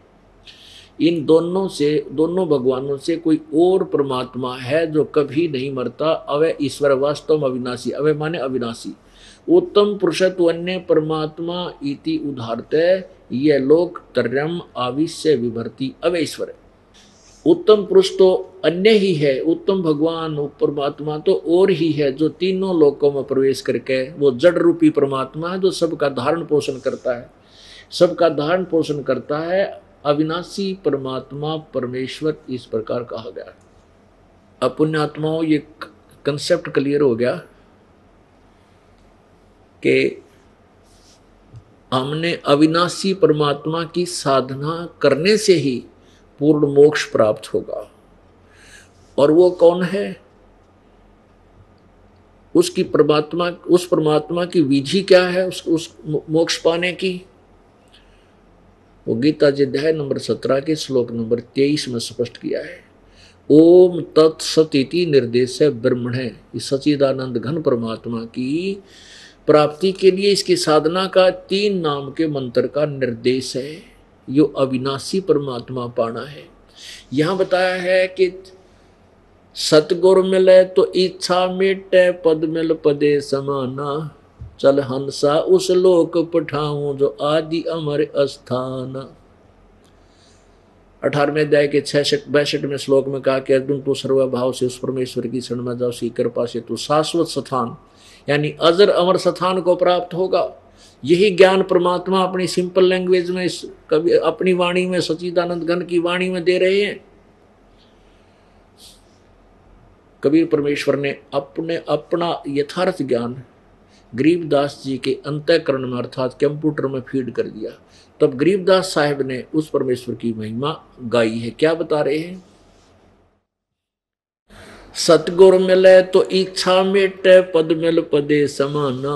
इन दोनों से, दोनों भगवानों से कोई और परमात्मा है जो कभी नहीं मरता, अवय ईश्वर वास्तव अविनाशी, अवय माने अविनाशी, उत्तम पुरुष तु अन्य परमात्मा इति उधारते, यह लोक तरम आविश्य विभर्ति अवैश्वर। उत्तम पुरुष तो अन्य ही है, उत्तम भगवान परमात्मा तो और ही है जो तीनों लोकों में प्रवेश करके, वो जड़ रूपी परमात्मा है जो सबका धारण पोषण करता है, अविनाशी परमात्मा परमेश्वर इस प्रकार कहा गया। अब पुण्यात्माओं ये कंसेप्ट क्लियर हो गया कि हमने अविनाशी परमात्मा की साधना करने से ही पूर्ण मोक्ष प्राप्त होगा। और वो कौन है, उसकी परमात्मा, उस परमात्मा की विधि क्या है उस मोक्ष पाने की, वो गीता जी अध्याय नंबर 17 के श्लोक नंबर 23 में स्पष्ट किया है। ओम तत्सदिति निर्देश ब्रह्मणे, इस सच्चिदानंद घन परमात्मा की प्राप्ति के लिए इसकी साधना का 3 नाम के मंत्र का निर्देश है, यो अविनाशी परमात्मा पाना है। यहाँ बताया है कि सतगुर मिले तो इच्छा मिटे, पद मिल पदे समाना, चल हंसा उस लोक पठाऊं जो आदि अमर स्थान। 18वें अध्याय के 62वें श्लोक में कहा कि अर्जुन तू सर्वभाव से उस परमेश्वर की शरण में जाओ, उसकी कृपा से तू शाश्वत स्थान यानी अजर अमर स्थान को प्राप्त होगा। यही ज्ञान परमात्मा अपनी सिंपल लैंग्वेज में, कभी अपनी वाणी में, सच्चिदानंद घन की वाणी में दे रहे हैं। कबीर परमेश्वर ने अपना यथार्थ ज्ञान गरीबदास जी के अंतःकरण में अर्थात कंप्यूटर में फीड कर दिया, तब गरीबदास साहब ने उस परमेश्वर की महिमा गाई है। क्या बता रहे हैं, सतगुर मिले तो इच्छा मिटे, पद मिल पदे समाना,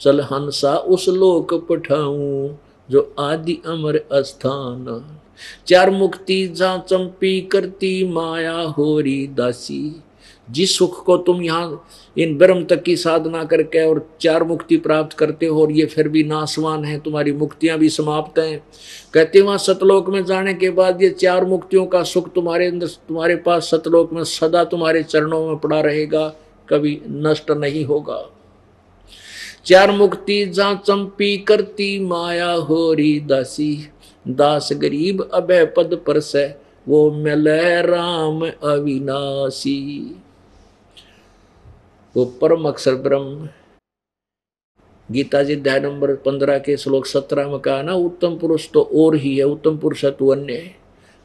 चल हंसा उस लोक पठाऊं जो आदि अमर अस्थाना। चार मुक्ति जा चंपी करती माया होरी दासी। जिस सुख को तुम यहाँ इन ब्रह्म तक की साधना करके और चार मुक्ति प्राप्त करते हो और ये फिर भी नाशवान है, तुम्हारी मुक्तियाँ भी समाप्त हैं। कहते वहाँ सतलोक में जाने के बाद ये चार मुक्तियों का सुख तुम्हारे अंदर, तुम्हारे पास सतलोक में सदा तुम्हारे चरणों में पड़ा रहेगा, कभी नष्ट नहीं होगा। चार मुक्ति जा चंपी करती माया होरी दासी, दास गरीब अभय पद पर से वो मिले राम अविनाशी। वो परम अक्षर ब्रह्म गीता जी अध्याय नंबर 15 के श्लोक 17 में कहा ना, उत्तम पुरुष तो और ही है, उत्तम पुरुष तो अन्य है,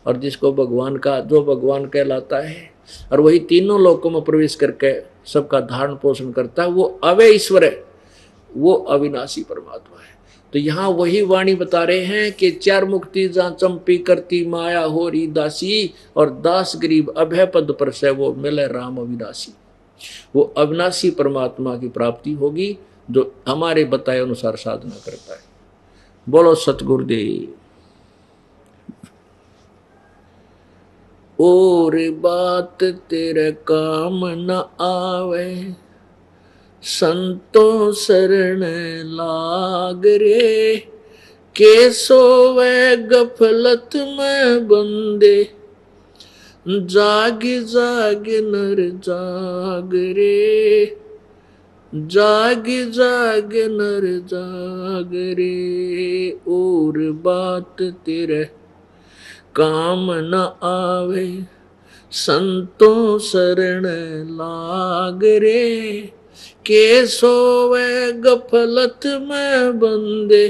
और जिसको भगवान का, जो भगवान कहलाता है और वही तीनों लोकों में प्रवेश करके सबका धारण पोषण करता है, वो अव्यय ईश्वर है, वो अविनाशी परमात्मा है। तो यहाँ वही वाणी बता रहे हैं कि चार मुक्ति जहाँ चंपी करती माया हो री दासी, और दास गरीब अभय पद पर से वो मिले राम अविनाशी। वो अविनाशी परमात्मा की प्राप्ति होगी जो हमारे बताए अनुसार साधना करता है। बोलो सतगुरुदेव। और बात तेरे काम न आवे, संतों शरण लाग रे, के सोवे गफलत में बंदे, जाग जाग नर जाग रे, जाग जाग नर जाग रे। और बात तेरे काम न आवे, संतों शरण लाग रे, के सोवे गफलत में बंदे,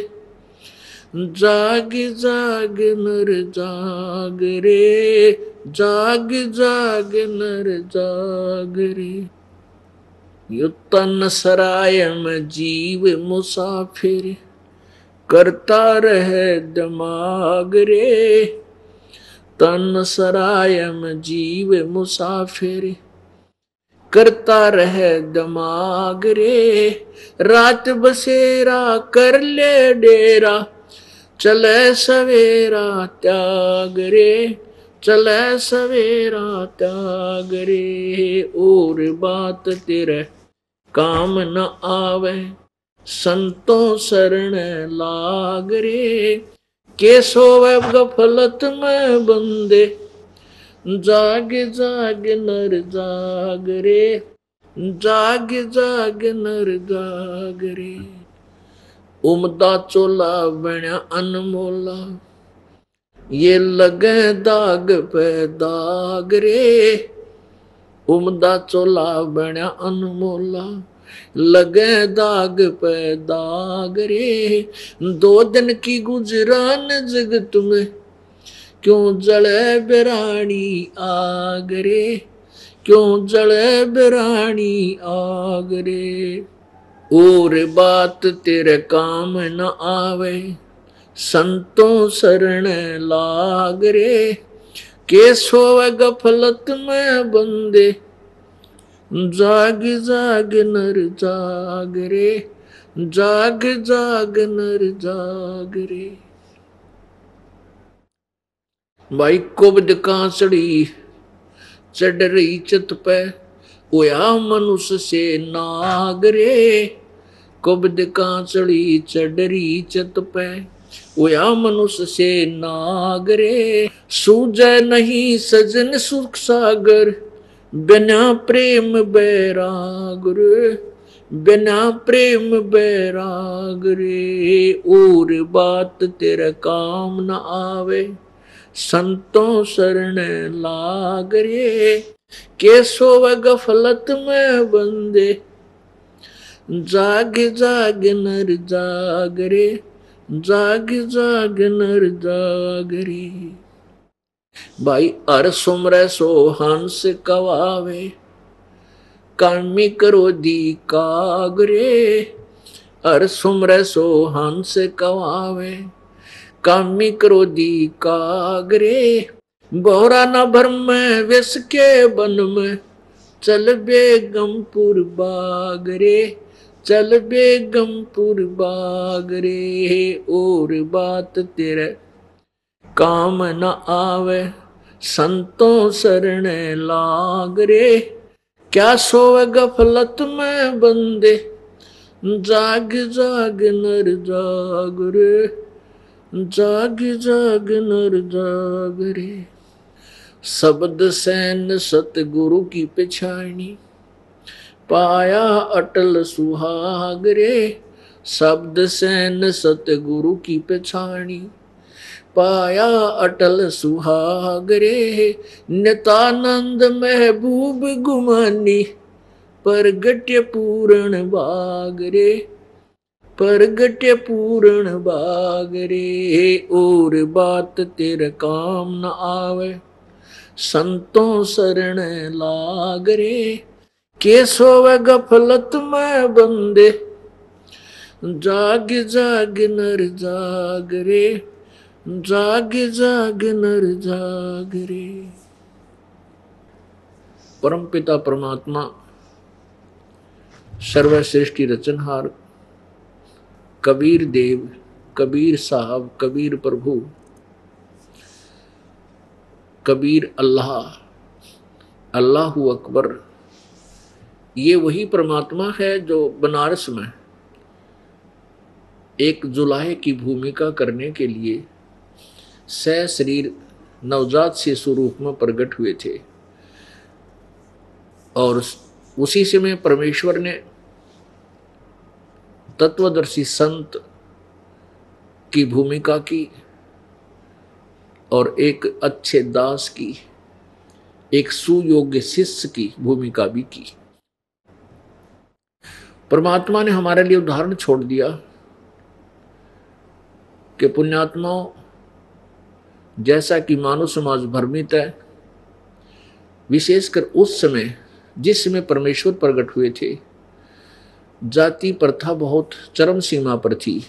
जाग जाग नर जाग रे, जाग जाग नर जाग रे। यु तन सराय में जीव मुसाफिर, करता रहे दिमाग रे, तन सराय में जीव मुसाफिर, करता रहे दिमाग रे। रात बसेरा कर ले डेरा, चले सवेरा त्याग रे, चले सवेरा त्याग रे। और बात तेरे काम न आवे, संतों शरण लाग रे, के सोवे गफलत में बंदे, जाग जाग नर जाग रे, जाग जाग नर जाग रे। उमदा चोला बण्या अनमोला, ये लगे दाग पे दाग रे, उमदा चोला बण्या अनमोला, लगे दाग पे दाग रे। दो दिन की गुजरान जगत में, क्यों जले बिरानी आग रे, क्यों जले बिरानी आग रे। और बात तेरे काम न आवे, संतों शरण लाग रे, के सोवे गफलत में बंदे, जाग जाग नर जाग रे, जाग जाग नर जाग रे। भाई कुब्द कांसड़ी चढ़ रही चित पे, ओया मनुष्य से नाग रे, कुब्द कांसड़ी चढ़ रही चित पे, ओया मनुष्य से नाग रे। सूझे नहीं सजन सुख सागर, बिना प्रेम बैराग रे, बिना प्रेम बैराग रे। और बात तेरा काम न आवे, संतों शरण लाग रे, के सोवे गफलत में बंदे, जाग जाग नर जाग रे, जाग जाग नर जाग रे। भाई अर सुमरे सो हंस कवावे, कर्मी करो दी काग रे, अर सुमरे सो हंस कवावे, कामी क्रोधी कागरे। बोरा न भरम में विष के बन में, चल बेगमपुर बागरे, चल बेगमपुर बागरे। और बात तेरे काम न आवे संतों शरण लाग रे, क्या सोवे गफलत में बंदे जाग जाग नर जाग रे, जाग जाग नर जाग रे। शब्द सैन सतगुरु की पिछानी, पाया अटल सुहाग रे। शब्द सैन सतगुरु की पिछानी, पाया अटल सुहाग रे। नितानंद महबूब गुमानी, प्रगट्य पूर्ण बाग रे, प्रगट्य पूर्ण बाग रे। और बात तेरे काम न आवे संतों शरण लाग रे, के सोवे गफलत में बंदे जाग जाग नर जाग रे, जाग जाग नर जाग रे। परमपिता परमात्मा सर्वश्रेष्ठ रचनहार कबीर देव, कबीर साहब, कबीर प्रभु, कबीर अल्लाह, अल्लाहू अकबर, ये वही परमात्मा है जो बनारस में एक जुलाहे की भूमिका करने के लिए सह शरीर नवजात शिशु रूप में प्रकट हुए थे। और उसी समय परमेश्वर ने तत्वदर्शी संत की भूमिका की और एक अच्छे दास की, एक सुयोग्य शिष्य की भूमिका भी की। परमात्मा ने हमारे लिए उदाहरण छोड़ दिया कि पुण्यात्माओं, जैसा कि मानव समाज भ्रमित है, विशेषकर उस समय जिस समय परमेश्वर प्रकट हुए थे, जाति प्रथा बहुत चरम सीमा पर थी,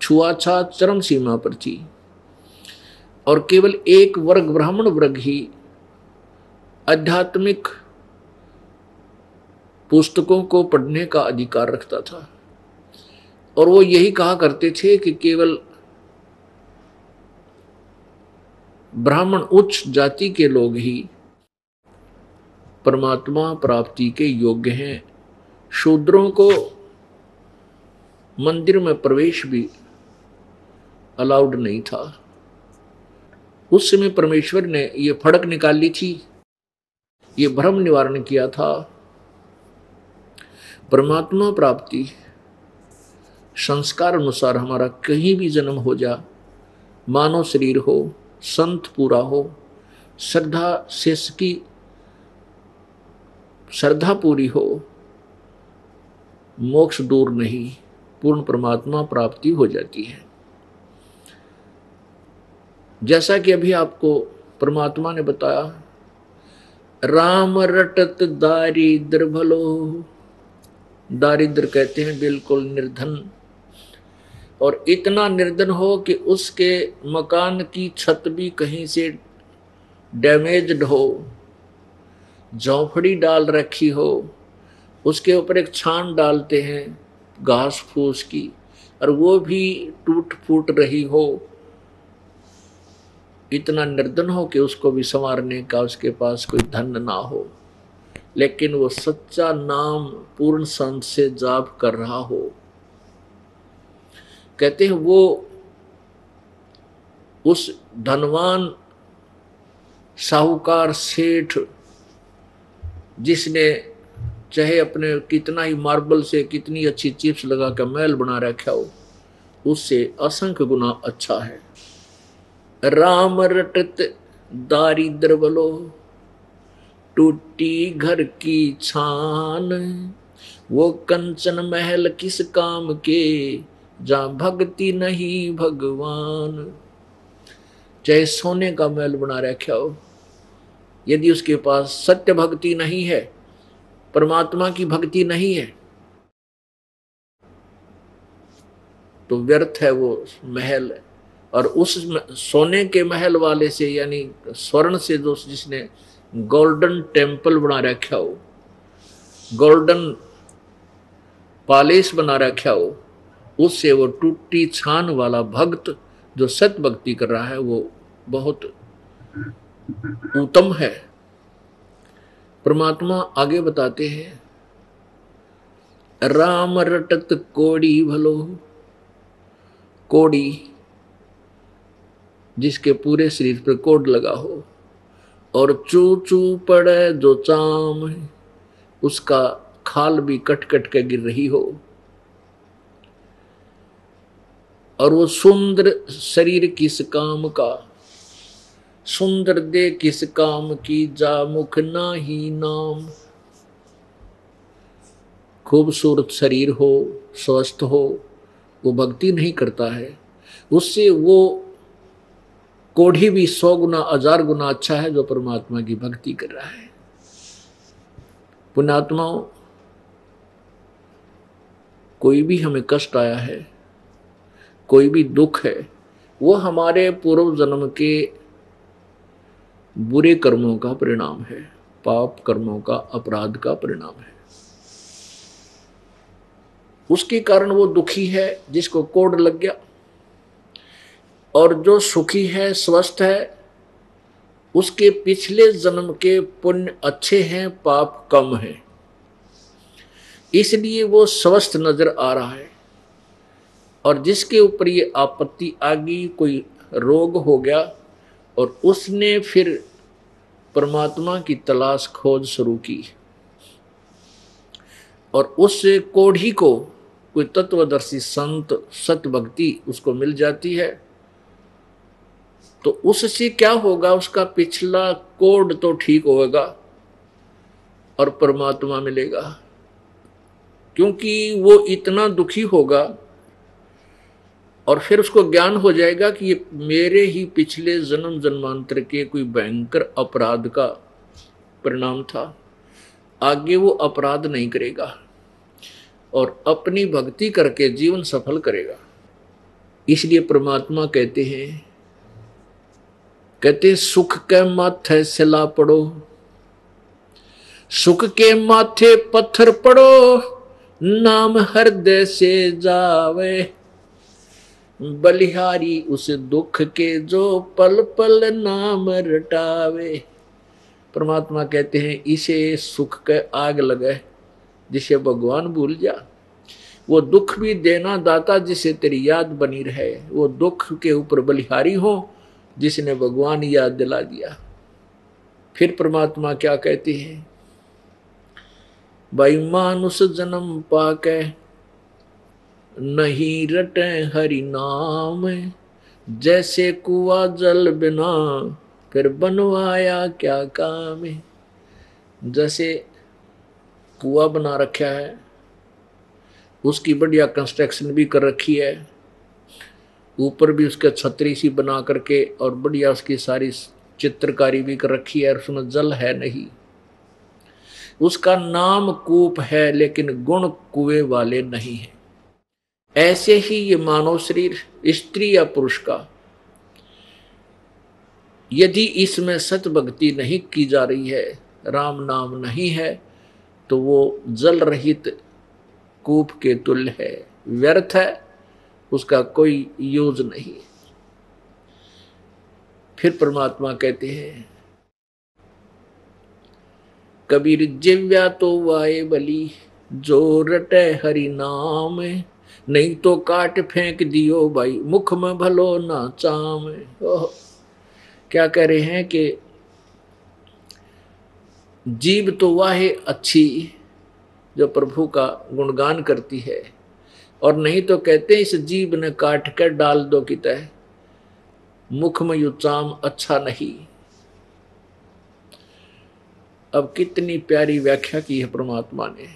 छुआछूत चरम सीमा पर थी और केवल एक वर्ग, ब्राह्मण वर्ग ही आध्यात्मिक पुस्तकों को पढ़ने का अधिकार रखता था। और वो यही कहा करते थे कि केवल ब्राह्मण उच्च जाति के लोग ही परमात्मा प्राप्ति के योग्य हैं, शूद्रों को मंदिर में प्रवेश भी अलाउड नहीं था। उस समय परमेश्वर ने ये फड़क निकाली थी, ये भ्रम निवारण किया था। परमात्मा प्राप्ति संस्कार अनुसार हमारा कहीं भी जन्म हो जा, मानव शरीर हो, संत पूरा हो, श्रद्धा शेष की श्रद्धा पूरी हो, मोक्ष दूर नहीं, पूर्ण परमात्मा प्राप्ति हो जाती है। जैसा कि अभी आपको परमात्मा ने बताया, राम रटत दारिद्र भलो, दारिद्र कहते हैं बिल्कुल निर्धन, और इतना निर्धन हो कि उसके मकान की छत भी कहीं से डैमेज्ड हो, झोंपड़ी डाल रखी हो, उसके ऊपर एक छान डालते हैं घास फूस की और वो भी टूट फूट रही हो, इतना निर्धन हो कि उसको भी संवारने का उसके पास कोई धन ना हो, लेकिन वो सच्चा नाम पूर्ण संत से जाप कर रहा हो। कहते हैं वो उस धनवान साहूकार सेठ, जिसने चाहे अपने कितना ही मार्बल से कितनी अच्छी चिप्स लगा कर महल बना रखा हो, उससे असंख्य गुना अच्छा है। राम रटत दारिद्र बलो, टूटी घर की छान, वो कंचन महल किस काम के, जहाँ भक्ति नहीं भगवान। चाहे सोने का महल बना रखा हो, यदि उसके पास सत्य भक्ति नहीं है, परमात्मा की भक्ति नहीं है, तो व्यर्थ है वो महल। और उस सोने के महल वाले से, यानी स्वर्ण से जो, जिसने गोल्डन टेम्पल बना रखा हो, गोल्डन पैलेस बना रखा हो, उससे वो टूटी छान वाला भक्त जो सत भक्ति कर रहा है वो बहुत उत्तम है। परमात्मा आगे बताते हैं, राम रटत कोड़ी भलो। कोड़ी जिसके पूरे शरीर पर कोड लगा हो और चू चू पड़े जो चाम है, उसका खाल भी कट कट के गिर रही हो और वो सुंदर शरीर किस काम का, सुंदर दे किस काम की, जा मुख ना ही नाम। खूबसूरत शरीर हो, स्वस्थ हो, वो भक्ति नहीं करता है, उससे वो कोढ़ी भी 100 गुना 1000 गुना अच्छा है जो परमात्मा की भक्ति कर रहा है। पुण्यात्माओं, कोई भी हमें कष्ट आया है, कोई भी दुख है, वो हमारे पूर्व जन्म के बुरे कर्मों का परिणाम है, पाप कर्मों का, अपराध का परिणाम है। उसके कारण वो दुखी है जिसको कोढ़ लग गया, और जो सुखी है, स्वस्थ है, उसके पिछले जन्म के पुण्य अच्छे हैं, पाप कम है, इसलिए वो स्वस्थ नजर आ रहा है। और जिसके ऊपर ये आपत्ति आ गई, कोई रोग हो गया और उसने फिर परमात्मा की तलाश, खोज शुरू की और उस कोढ़ी को कोई तत्वदर्शी संत, सत भक्ति उसको मिल जाती है, तो उससे क्या होगा, उसका पिछला कोढ़ तो ठीक होगा और परमात्मा मिलेगा। क्योंकि वो इतना दुखी होगा और फिर उसको ज्ञान हो जाएगा कि ये मेरे ही पिछले जन्म जन्मांतर के कोई भयंकर अपराध का परिणाम था। आगे वो अपराध नहीं करेगा और अपनी भक्ति करके जीवन सफल करेगा। इसलिए परमात्मा कहते हैं सुख के माथे सिला पड़ो, सुख के माथे पत्थर पड़ो, नाम हृदय से जावे। बलिहारी उस दुख के जो पल पल नाम रटावे। परमात्मा कहते हैं इसे सुख के आग लगे, जिसे भगवान भूल जा। वो दुख भी देना दाता, जिसे तेरी याद बनी रहे। वो दुख के ऊपर बलिहारी हो, जिसने भगवान याद दिला दिया। फिर परमात्मा क्या कहते हैं, भाई मानुष जन्म पाके नहीं रटे हरि नाम, जैसे कुआ जल बिना फिर बनवाया क्या काम। जैसे कुआ बना रखा है, उसकी बढ़िया कंस्ट्रक्शन भी कर रखी है, ऊपर भी उसके छतरी सी बना करके और बढ़िया उसकी सारी चित्रकारी भी कर रखी है, और उसमें जल है नहीं। उसका नाम कूप है, लेकिन गुण कुएं वाले नहीं है। ऐसे ही ये मानव शरीर, स्त्री या पुरुष का, यदि इसमें सत भक्ति नहीं की जा रही है, राम नाम नहीं है, तो वो जल रहित कूप के तुल्य है, व्यर्थ है, उसका कोई यूज नहीं। फिर परमात्मा कहते हैं, कबीर जिव्या तो वाए बली, जो रटे हरि नाम, नहीं तो काट फेंक दियो भाई मुख में भलो ना चाम। ओह, क्या कह रहे हैं कि जीव तो वाहे अच्छी, जो प्रभु का गुणगान करती है, और नहीं तो कहते इस जीव ने काट कर डाल दो कितः, मुख में यू चाम अच्छा नहीं। अब कितनी प्यारी व्याख्या की है परमात्मा ने।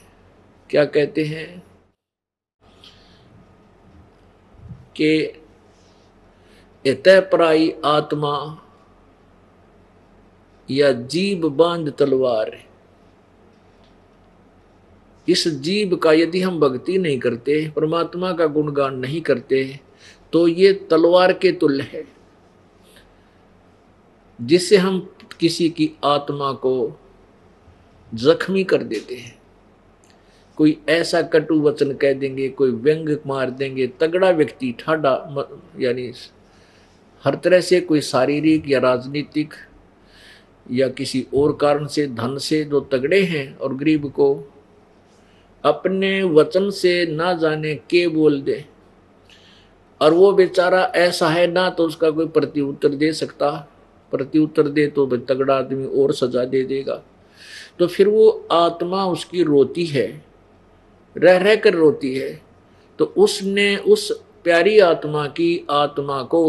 क्या कहते हैं कि एतय पराई आत्मा या जीव बांध तलवार। इस जीव का यदि हम भक्ति नहीं करते, परमात्मा का गुणगान नहीं करते, तो ये तलवार के तुल्य है, जिससे हम किसी की आत्मा को जख्मी कर देते हैं। कोई ऐसा कटु वचन कह देंगे, कोई व्यंग मार देंगे, तगड़ा व्यक्ति, ठाडा यानी हर तरह से कोई शारीरिक या राजनीतिक या किसी और कारण से धन से जो तगड़े हैं और गरीब को अपने वचन से ना जाने के बोल दे, और वो बेचारा ऐसा है ना तो उसका कोई प्रत्युत्तर दे सकता, प्रत्युत्तर दे तो तगड़ा आदमी और सजा दे देगा, तो फिर वो आत्मा उसकी रोती है, रह रह कर रोती है। तो उसने उस प्यारी आत्मा की आत्मा को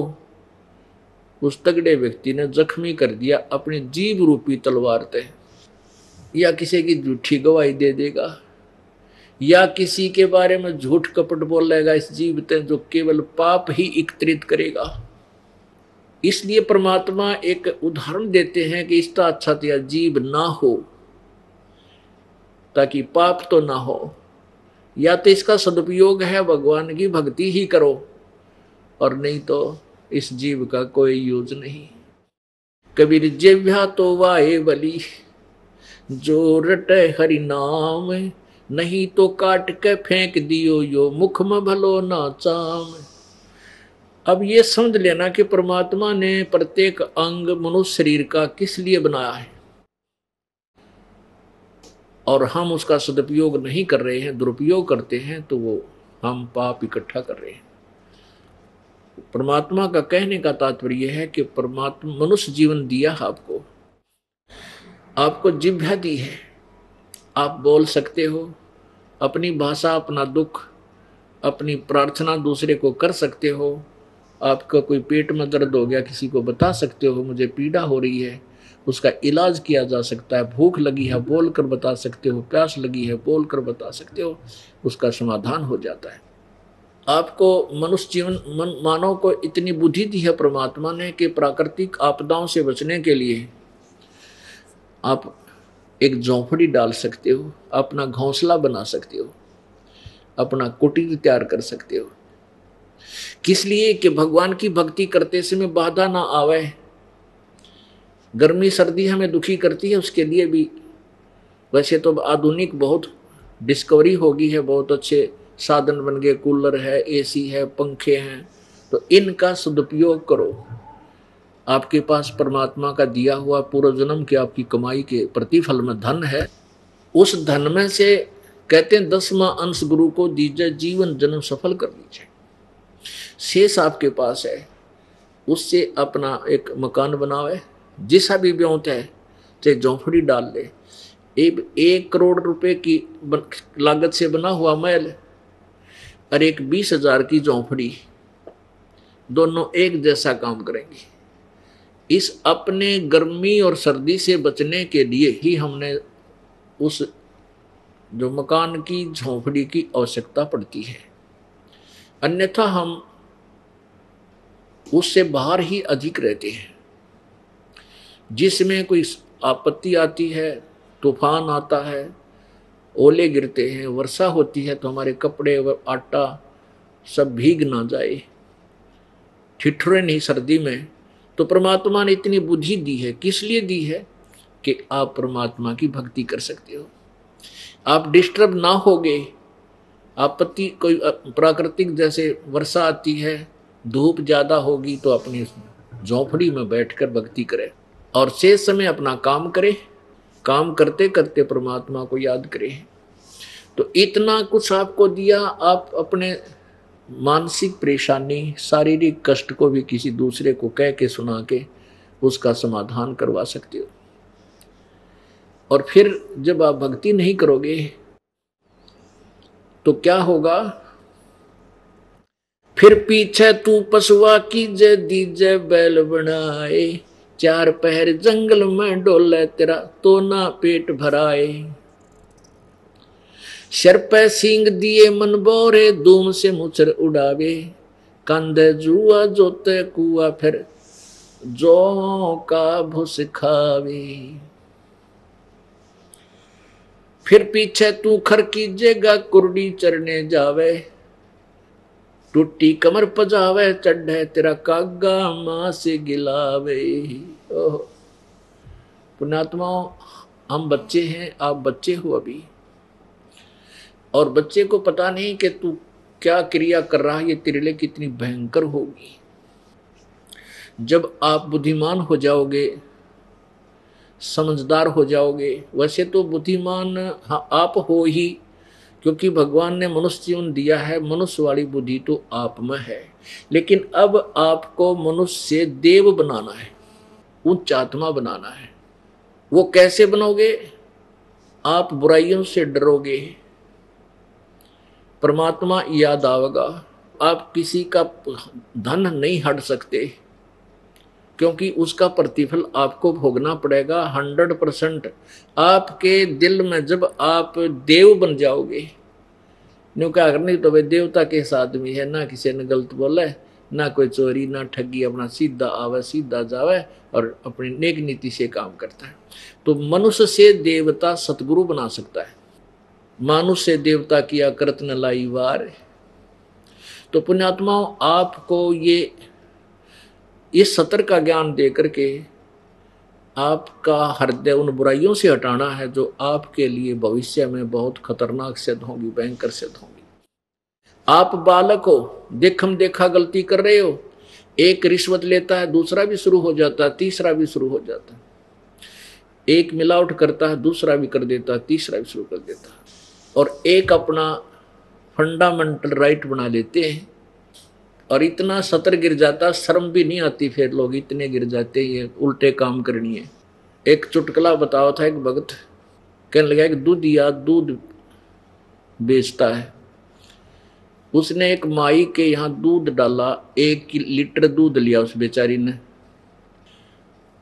उस तगड़े व्यक्ति ने जख्मी कर दिया अपने जीव रूपी तलवार से, या किसी की झूठी गवाही दे देगा, या किसी के बारे में झूठ कपट बोलेगा इस जीव से जो केवल पाप ही एकत्रित करेगा। इसलिए परमात्मा एक उदाहरण देते हैं कि इसका अच्छा या जीव ना हो ताकि पाप तो ना हो, या तो इसका सदुपयोग है भगवान की भक्ति ही करो, और नहीं तो इस जीव का कोई यूज नहीं। कबीर जिव्या तो वाए बली जो रटे हरि नाम, नहीं तो काट के फेंक दियो यो मुख में भलो ना चाम। अब ये समझ लेना कि परमात्मा ने प्रत्येक अंग मनुष्य शरीर का किस लिए बनाया है, और हम उसका सदुपयोग नहीं कर रहे हैं, दुरुपयोग करते हैं, तो वो हम पाप इकट्ठा कर रहे हैं। परमात्मा का कहने का तात्पर्य है कि परमात्मा मनुष्य जीवन दिया है आपको, आपको जिह्वा दी है, आप बोल सकते हो, अपनी भाषा, अपना दुख, अपनी प्रार्थना दूसरे को कर सकते हो। आपका कोई पेट में दर्द हो गया, किसी को बता सकते हो मुझे पीड़ा हो रही है, उसका इलाज किया जा सकता है। भूख लगी है, बोल कर बता सकते हो, प्यास लगी है, बोल कर बता सकते हो, उसका समाधान हो जाता है। आपको मनुष्य जीवन, मानव को इतनी बुद्धि दी है परमात्मा ने कि प्राकृतिक आपदाओं से बचने के लिए आप एक झोंपड़ी डाल सकते हो, अपना घोंसला बना सकते हो, अपना कुटीर तैयार कर सकते हो। किस लिए? कि भगवान की भक्ति करते समय बाधा ना आवे। गर्मी सर्दी हमें दुखी करती है, उसके लिए भी वैसे तो आधुनिक बहुत डिस्कवरी होगी है, बहुत अच्छे साधन बन गए, कूलर है, एसी है, पंखे हैं, तो इनका सदुपयोग करो। आपके पास परमात्मा का दिया हुआ पूर्व जन्म के आपकी कमाई के प्रतिफल में धन है, उस धन में से कहते हैं 10वां अंश गुरु को दीजिए, जीवन जन्म सफल कर लीजिए। शेष आपके पास है, उससे अपना एक मकान बनावे, जिसा भी ब्योंत है, चाहे झोंपड़ी डाल ले। 1 करोड़ रुपए की लागत से बना हुआ महल और एक 20,000 की झोंपड़ी, दोनों एक जैसा काम करेंगे। इस अपने गर्मी और सर्दी से बचने के लिए ही हमने उस जो मकान की झोंपड़ी की आवश्यकता पड़ती है, अन्यथा हम उससे बाहर ही अधिक रहते हैं। जिसमें कोई आपत्ति आती है, तूफान आता है, ओले गिरते हैं, वर्षा होती है, तो हमारे कपड़े व आटा सब भीग ना जाए, ठिठुरे नहीं सर्दी में। तो परमात्मा ने इतनी बुद्धि दी है, किस लिए दी है? कि आप परमात्मा की भक्ति कर सकते हो, आप डिस्टर्ब ना होगे। आपत्ति कोई प्राकृतिक, जैसे वर्षा आती है, धूप ज़्यादा होगी, तो अपनी झोंपड़ी में बैठकर भक्ति करें और शेष समय अपना काम करे, काम करते करते परमात्मा को याद करे। तो इतना कुछ आपको दिया, आप अपने मानसिक परेशानी, शारीरिक कष्ट को भी किसी दूसरे को कह के सुना के उसका समाधान करवा सकते हो। और फिर जब आप भक्ति नहीं करोगे तो क्या होगा? फिर पीछे तू पशुआ कीजे दीजे बैल बनाए, 4 पहर जंगल में डोले तेरा तो ना पेट भराए, सर पे सींग दिए मन बोरे धूम से मुचर उड़ावे, कंधे जुआ जोते कुआ फिर जो का भूस खावे। फिर पीछे तू खर कीजेगा कुर्डी चरने जावे, टूटी कमर पजावे चढ़े तेरा कागा माँ से गिलावे। ओह पुण्यात्माओं, हम बच्चे हैं, आप बच्चे हो अभी, और बच्चे को पता नहीं कि तू क्या क्रिया कर रहा है, ये तेरे लिए कितनी भयंकर होगी। जब आप बुद्धिमान हो जाओगे, समझदार हो जाओगे, वैसे तो बुद्धिमान आप हो ही, क्योंकि भगवान ने मनुष्य जीवन दिया है, मनुष्य वाली बुद्धि तो आप में है, लेकिन अब आपको मनुष्य से देव बनाना है, उच्च आत्मा बनाना है। वो कैसे बनोगे? आप बुराइयों से डरोगे, परमात्मा याद आवेगा, आप किसी का धन नहीं हड़ सकते क्योंकि उसका प्रतिफल आपको भोगना पड़ेगा 100%। आपके दिल में जब आप देव बन जाओगे, न्यू क्या करनी तो वे देवता के साथ में है, ना किसी ने गलत बोला है, ना कोई चोरी ना ठगी, अपना सीधा आवे सीधा जावे और अपनी नेक नीति से काम करता है। तो मनुष्य से देवता सतगुरु बना सकता है। मानुष से देवता किया करत न लाई वार। तो पुण्यात्माओं, आपको ये सतर का ज्ञान दे करके आपका हृदय उन बुराइयों से हटाना है जो आपके लिए भविष्य में बहुत खतरनाक सिद्ध होंगी, भयंकर सिद्ध होंगी। आप बालक हो, देखम देखा गलती कर रहे हो, एक रिश्वत लेता है, दूसरा भी शुरू हो जाता है, तीसरा भी शुरू हो जाता है, एक मिलावट करता है, दूसरा भी कर देता है, तीसरा भी शुरू कर देता है, और एक अपना फंडामेंटल राइट बना लेते हैं और इतना सतर गिर जाता, शर्म भी नहीं आती। फिर लोग इतने गिर जाते ये उल्टे काम करनी है। एक चुटकुला बताओ था, एक भगत कहने लगा कि दूध या दूध बेचता है, उसने एक माई के यहाँ दूध डाला, 1 लीटर दूध लिया उस बेचारी ने,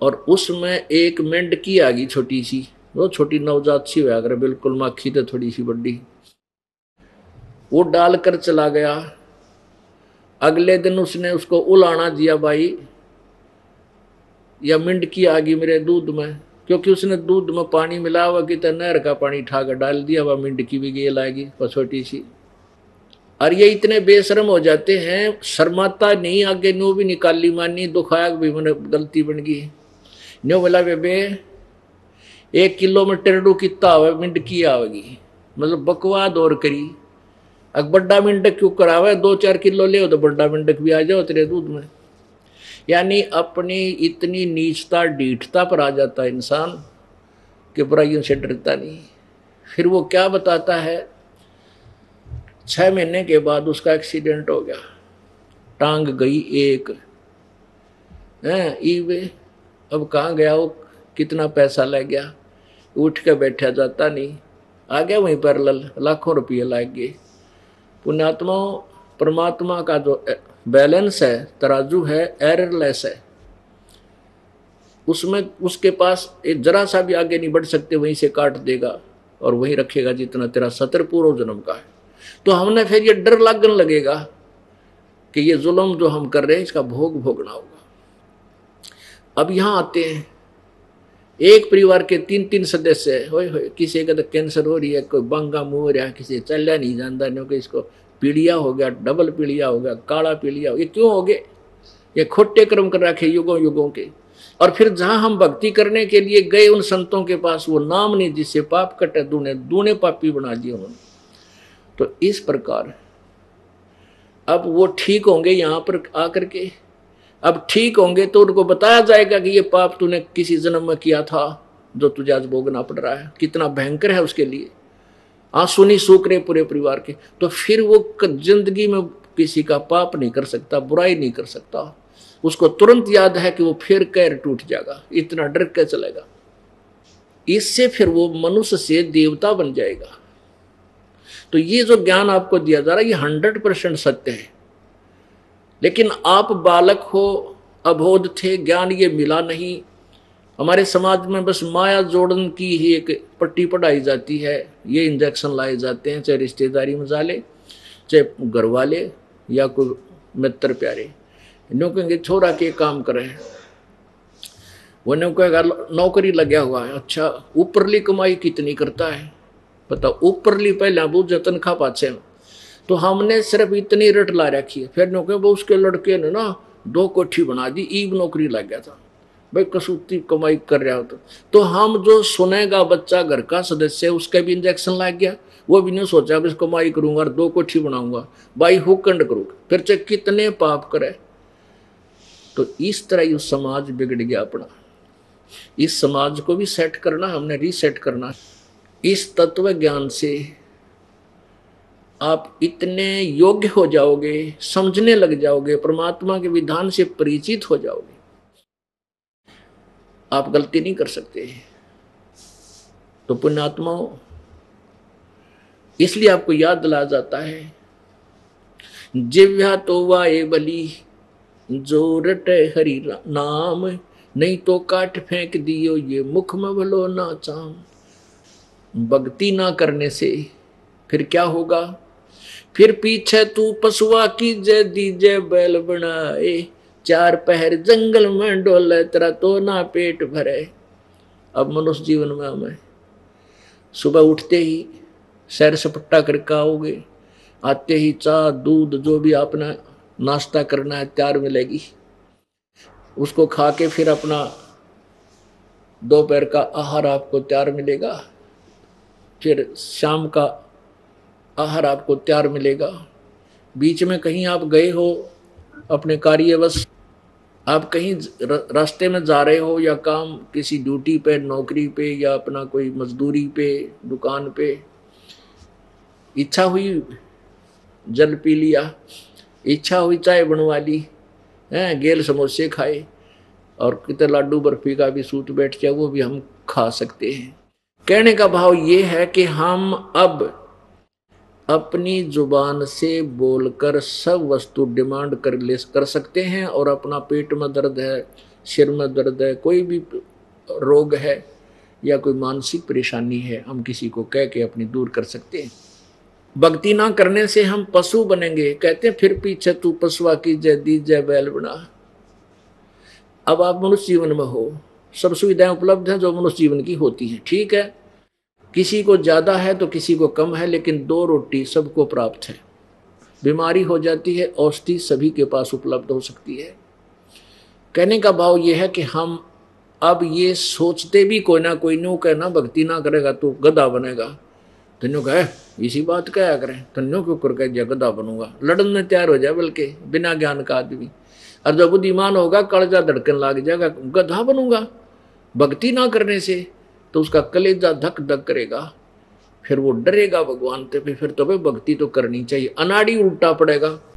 और उसमें एक मेंढकी आ गई छोटी सी, वो छोटी नवजात सी हुआ कर बिल्कुल माखी तो थोड़ी सी बड्डी, वो डाल कर चला गया। अगले दिन उसने उसको उलाना दिया, भाई या मिंडकी आ गई मेरे दूध में, क्योंकि उसने दूध में पानी मिला हुआ कि नहर का पानी ठा कर डाल दिया, वह मिंडकी भी गेल आएगी छोटी सी। और ये इतने बेशर्म हो जाते हैं, शर्माता नहीं, आगे न्यू भी निकाली मानी, दुखाया भी मैंने गलती बन गई। न्यू बोला बेबे 1 किलो में टेरडू कितना आवे, मिंडकी आवेगी, मतलब बकवाद और करी। अब बड्डा मिंडक क्यों करावे, 2-4 किलो ले हो तो बड्डा मिंडक भी आ जाओ तेरे दूध में। यानी अपनी इतनी नीचता डीठता पर आ जाता है इंसान कि बुराइयों से डरता नहीं। फिर वो क्या बताता है, 6 महीने के बाद उसका एक्सीडेंट हो गया, टांग गई एक, हैं ईवे, अब कहाँ गया वो, कितना पैसा लग गया, उठ के बैठा जाता नहीं, आ गया वहीं पर लल, लाखों रुपये लग गए। पुण्यात्मा, परमात्मा का जो बैलेंस है, तराजू है, एररलेस है, उसमें उसके पास एक जरा सा भी आगे नहीं बढ़ सकते, वहीं से काट देगा और वहीं रखेगा जितना तेरा सतर पूर्व जन्म का है। तो हमने फिर ये डर लगने लगेगा कि ये जुल्म जो हम कर रहे हैं इसका भोग भोगना होगा। अब यहाँ आते हैं, एक परिवार के 3-3 सदस्य है, होए किसी का तो कैंसर हो रही है, कोई बंगा मुँह हो रहा है, किसी चलना नहीं जानता, नो कि इसको पीड़िया हो गया, डबल पीड़िया हो गया, काला पीड़िया हो गया, क्यों हो गए? ये खोटे कर्म कर रखे युगों युगों के। और फिर जहाँ हम भक्ति करने के लिए गए उन संतों के पास, वो नाम नहीं जिससे पाप कटे, दूने दूने पापी बना दिए उन्होंने। तो इस प्रकार अब वो ठीक होंगे यहाँ पर आकर के, अब ठीक होंगे तो उनको बताया जाएगा कि ये पाप तूने किसी जन्म में किया था जो तुझे आज भोगना पड़ रहा है, कितना भयंकर है उसके लिए। आंसू नहीं सूख रहे पूरे परिवार के, तो फिर वो जिंदगी में किसी का पाप नहीं कर सकता, बुराई नहीं कर सकता। उसको तुरंत याद है कि वो फिर कैर टूट जाएगा, इतना डर के चलेगा। इससे फिर वो मनुष्य से देवता बन जाएगा। तो ये जो ज्ञान आपको दिया जा रहा है ये 100% सत्य है, लेकिन आप बालक हो, अबोध थे, ज्ञान ये मिला नहीं। हमारे समाज में बस माया जोड़न की ही एक पट्टी पढ़ाई जाती है, ये इंजेक्शन लाए जाते हैं, चाहे रिश्तेदारी में जाले, चाहे घर वाले या कोई मित्र प्यारे, नो कहेंगे छोरा के काम करे, वो नो कहेगा नौकरी लगा हुआ है, अच्छा ऊपरली कमाई कितनी करता है, पता ऊपरली पहले बू जतन खा पाचे। तो हमने सिर्फ इतनी रट ला रखी है। फिर नो कहे उसके लड़के ने ना 2 कोठी बना दी, ईब नौकरी लग गया था, भाई कसूती कमाई कर रहा होता। तो हम जो सुनेगा बच्चा घर का सदस्य, उसका भी इंजेक्शन लग गया, वो भी नहीं सोचा बस कमाई करूंगा और 2 कोठी बनाऊंगा, भाई हुकंड करूँगा, फिर चाहे कितने पाप करे। तो इस तरह ये समाज बिगड़ गया अपना। इस समाज को भी सेट करना, हमने रीसेट करना। इस तत्व ज्ञान से आप इतने योग्य हो जाओगे, समझने लग जाओगे, परमात्मा के विधान से परिचित हो जाओगे, आप गलती नहीं कर सकते। तो पुण्यात्माओं, इसलिए आपको याद दिला जाता है, जिव्या तो वाए बली जोरट हरि नाम, नहीं तो काट फेंक दियो ये मुख में भलो ना चाम। भक्ति ना करने से फिर क्या होगा? फिर पीछे तू पशुआ की जय दीजे बैल बनाए, चार पहर जंगल में डोले तेरा तो ना पेट भरे। अब मनुष्य जीवन में हमें सुबह उठते ही सैर सपट्टा करके आओगे, आते ही चाय दूध जो भी आपने नाश्ता करना है तैयार मिलेगी, उसको खा के फिर अपना दोपहर का आहार आपको तैयार मिलेगा, फिर शाम का आहार आपको तैयार मिलेगा। बीच में कहीं आप गए हो अपने कार्यवश, आप कहीं रास्ते में जा रहे हो या काम किसी ड्यूटी पे, नौकरी पे या अपना कोई मजदूरी पे, दुकान पे, इच्छा हुई जल पी लिया, इच्छा हुई चाय बनवा ली, हैं, गेल समोसे खाए और कितने लाडू बर्फी का भी सूट बैठ गया, वो भी हम खा सकते हैं। कहने का भाव ये है कि हम अब अपनी जुबान से बोलकर सब वस्तु डिमांड कर सकते हैं और अपना पेट में दर्द है, सिर में दर्द है, कोई भी रोग है या कोई मानसिक परेशानी है, हम किसी को कह के अपनी दूर कर सकते हैं। भक्ति ना करने से हम पशु बनेंगे। कहते हैं फिर पीछे तू पशुआ की जय दी जय बैल बना। अब आप मनुष्य जीवन में हो, सब सुविधाएं उपलब्ध हैं जो मनुष्य जीवन की होती हैं। ठीक है, किसी को ज़्यादा है तो किसी को कम है, लेकिन दो रोटी सबको प्राप्त है। बीमारी हो जाती है, औषधि सभी के पास उपलब्ध हो सकती है। कहने का भाव यह है कि हम अब ये सोचते भी कोई नो कहना भक्ति ना करेगा तो गधा बनेगा, तन्नू कहे इसी बात क्या करें, तन्नू क्यों कर कह गधा बनूंगा, लड़ने तैयार हो जाए बल्कि बिना ज्ञान का आदमी, और जब बुद्धिमान होगा कलेजा धड़कन लग जाएगा, गधा बनूंगा। भक्ति ना करने से तो उसका कलेजा धक धक करेगा, फिर वो डरेगा भगवान से, फिर तो भक्ति तो करनी चाहिए। अनाड़ी उल्टा पड़ेगा,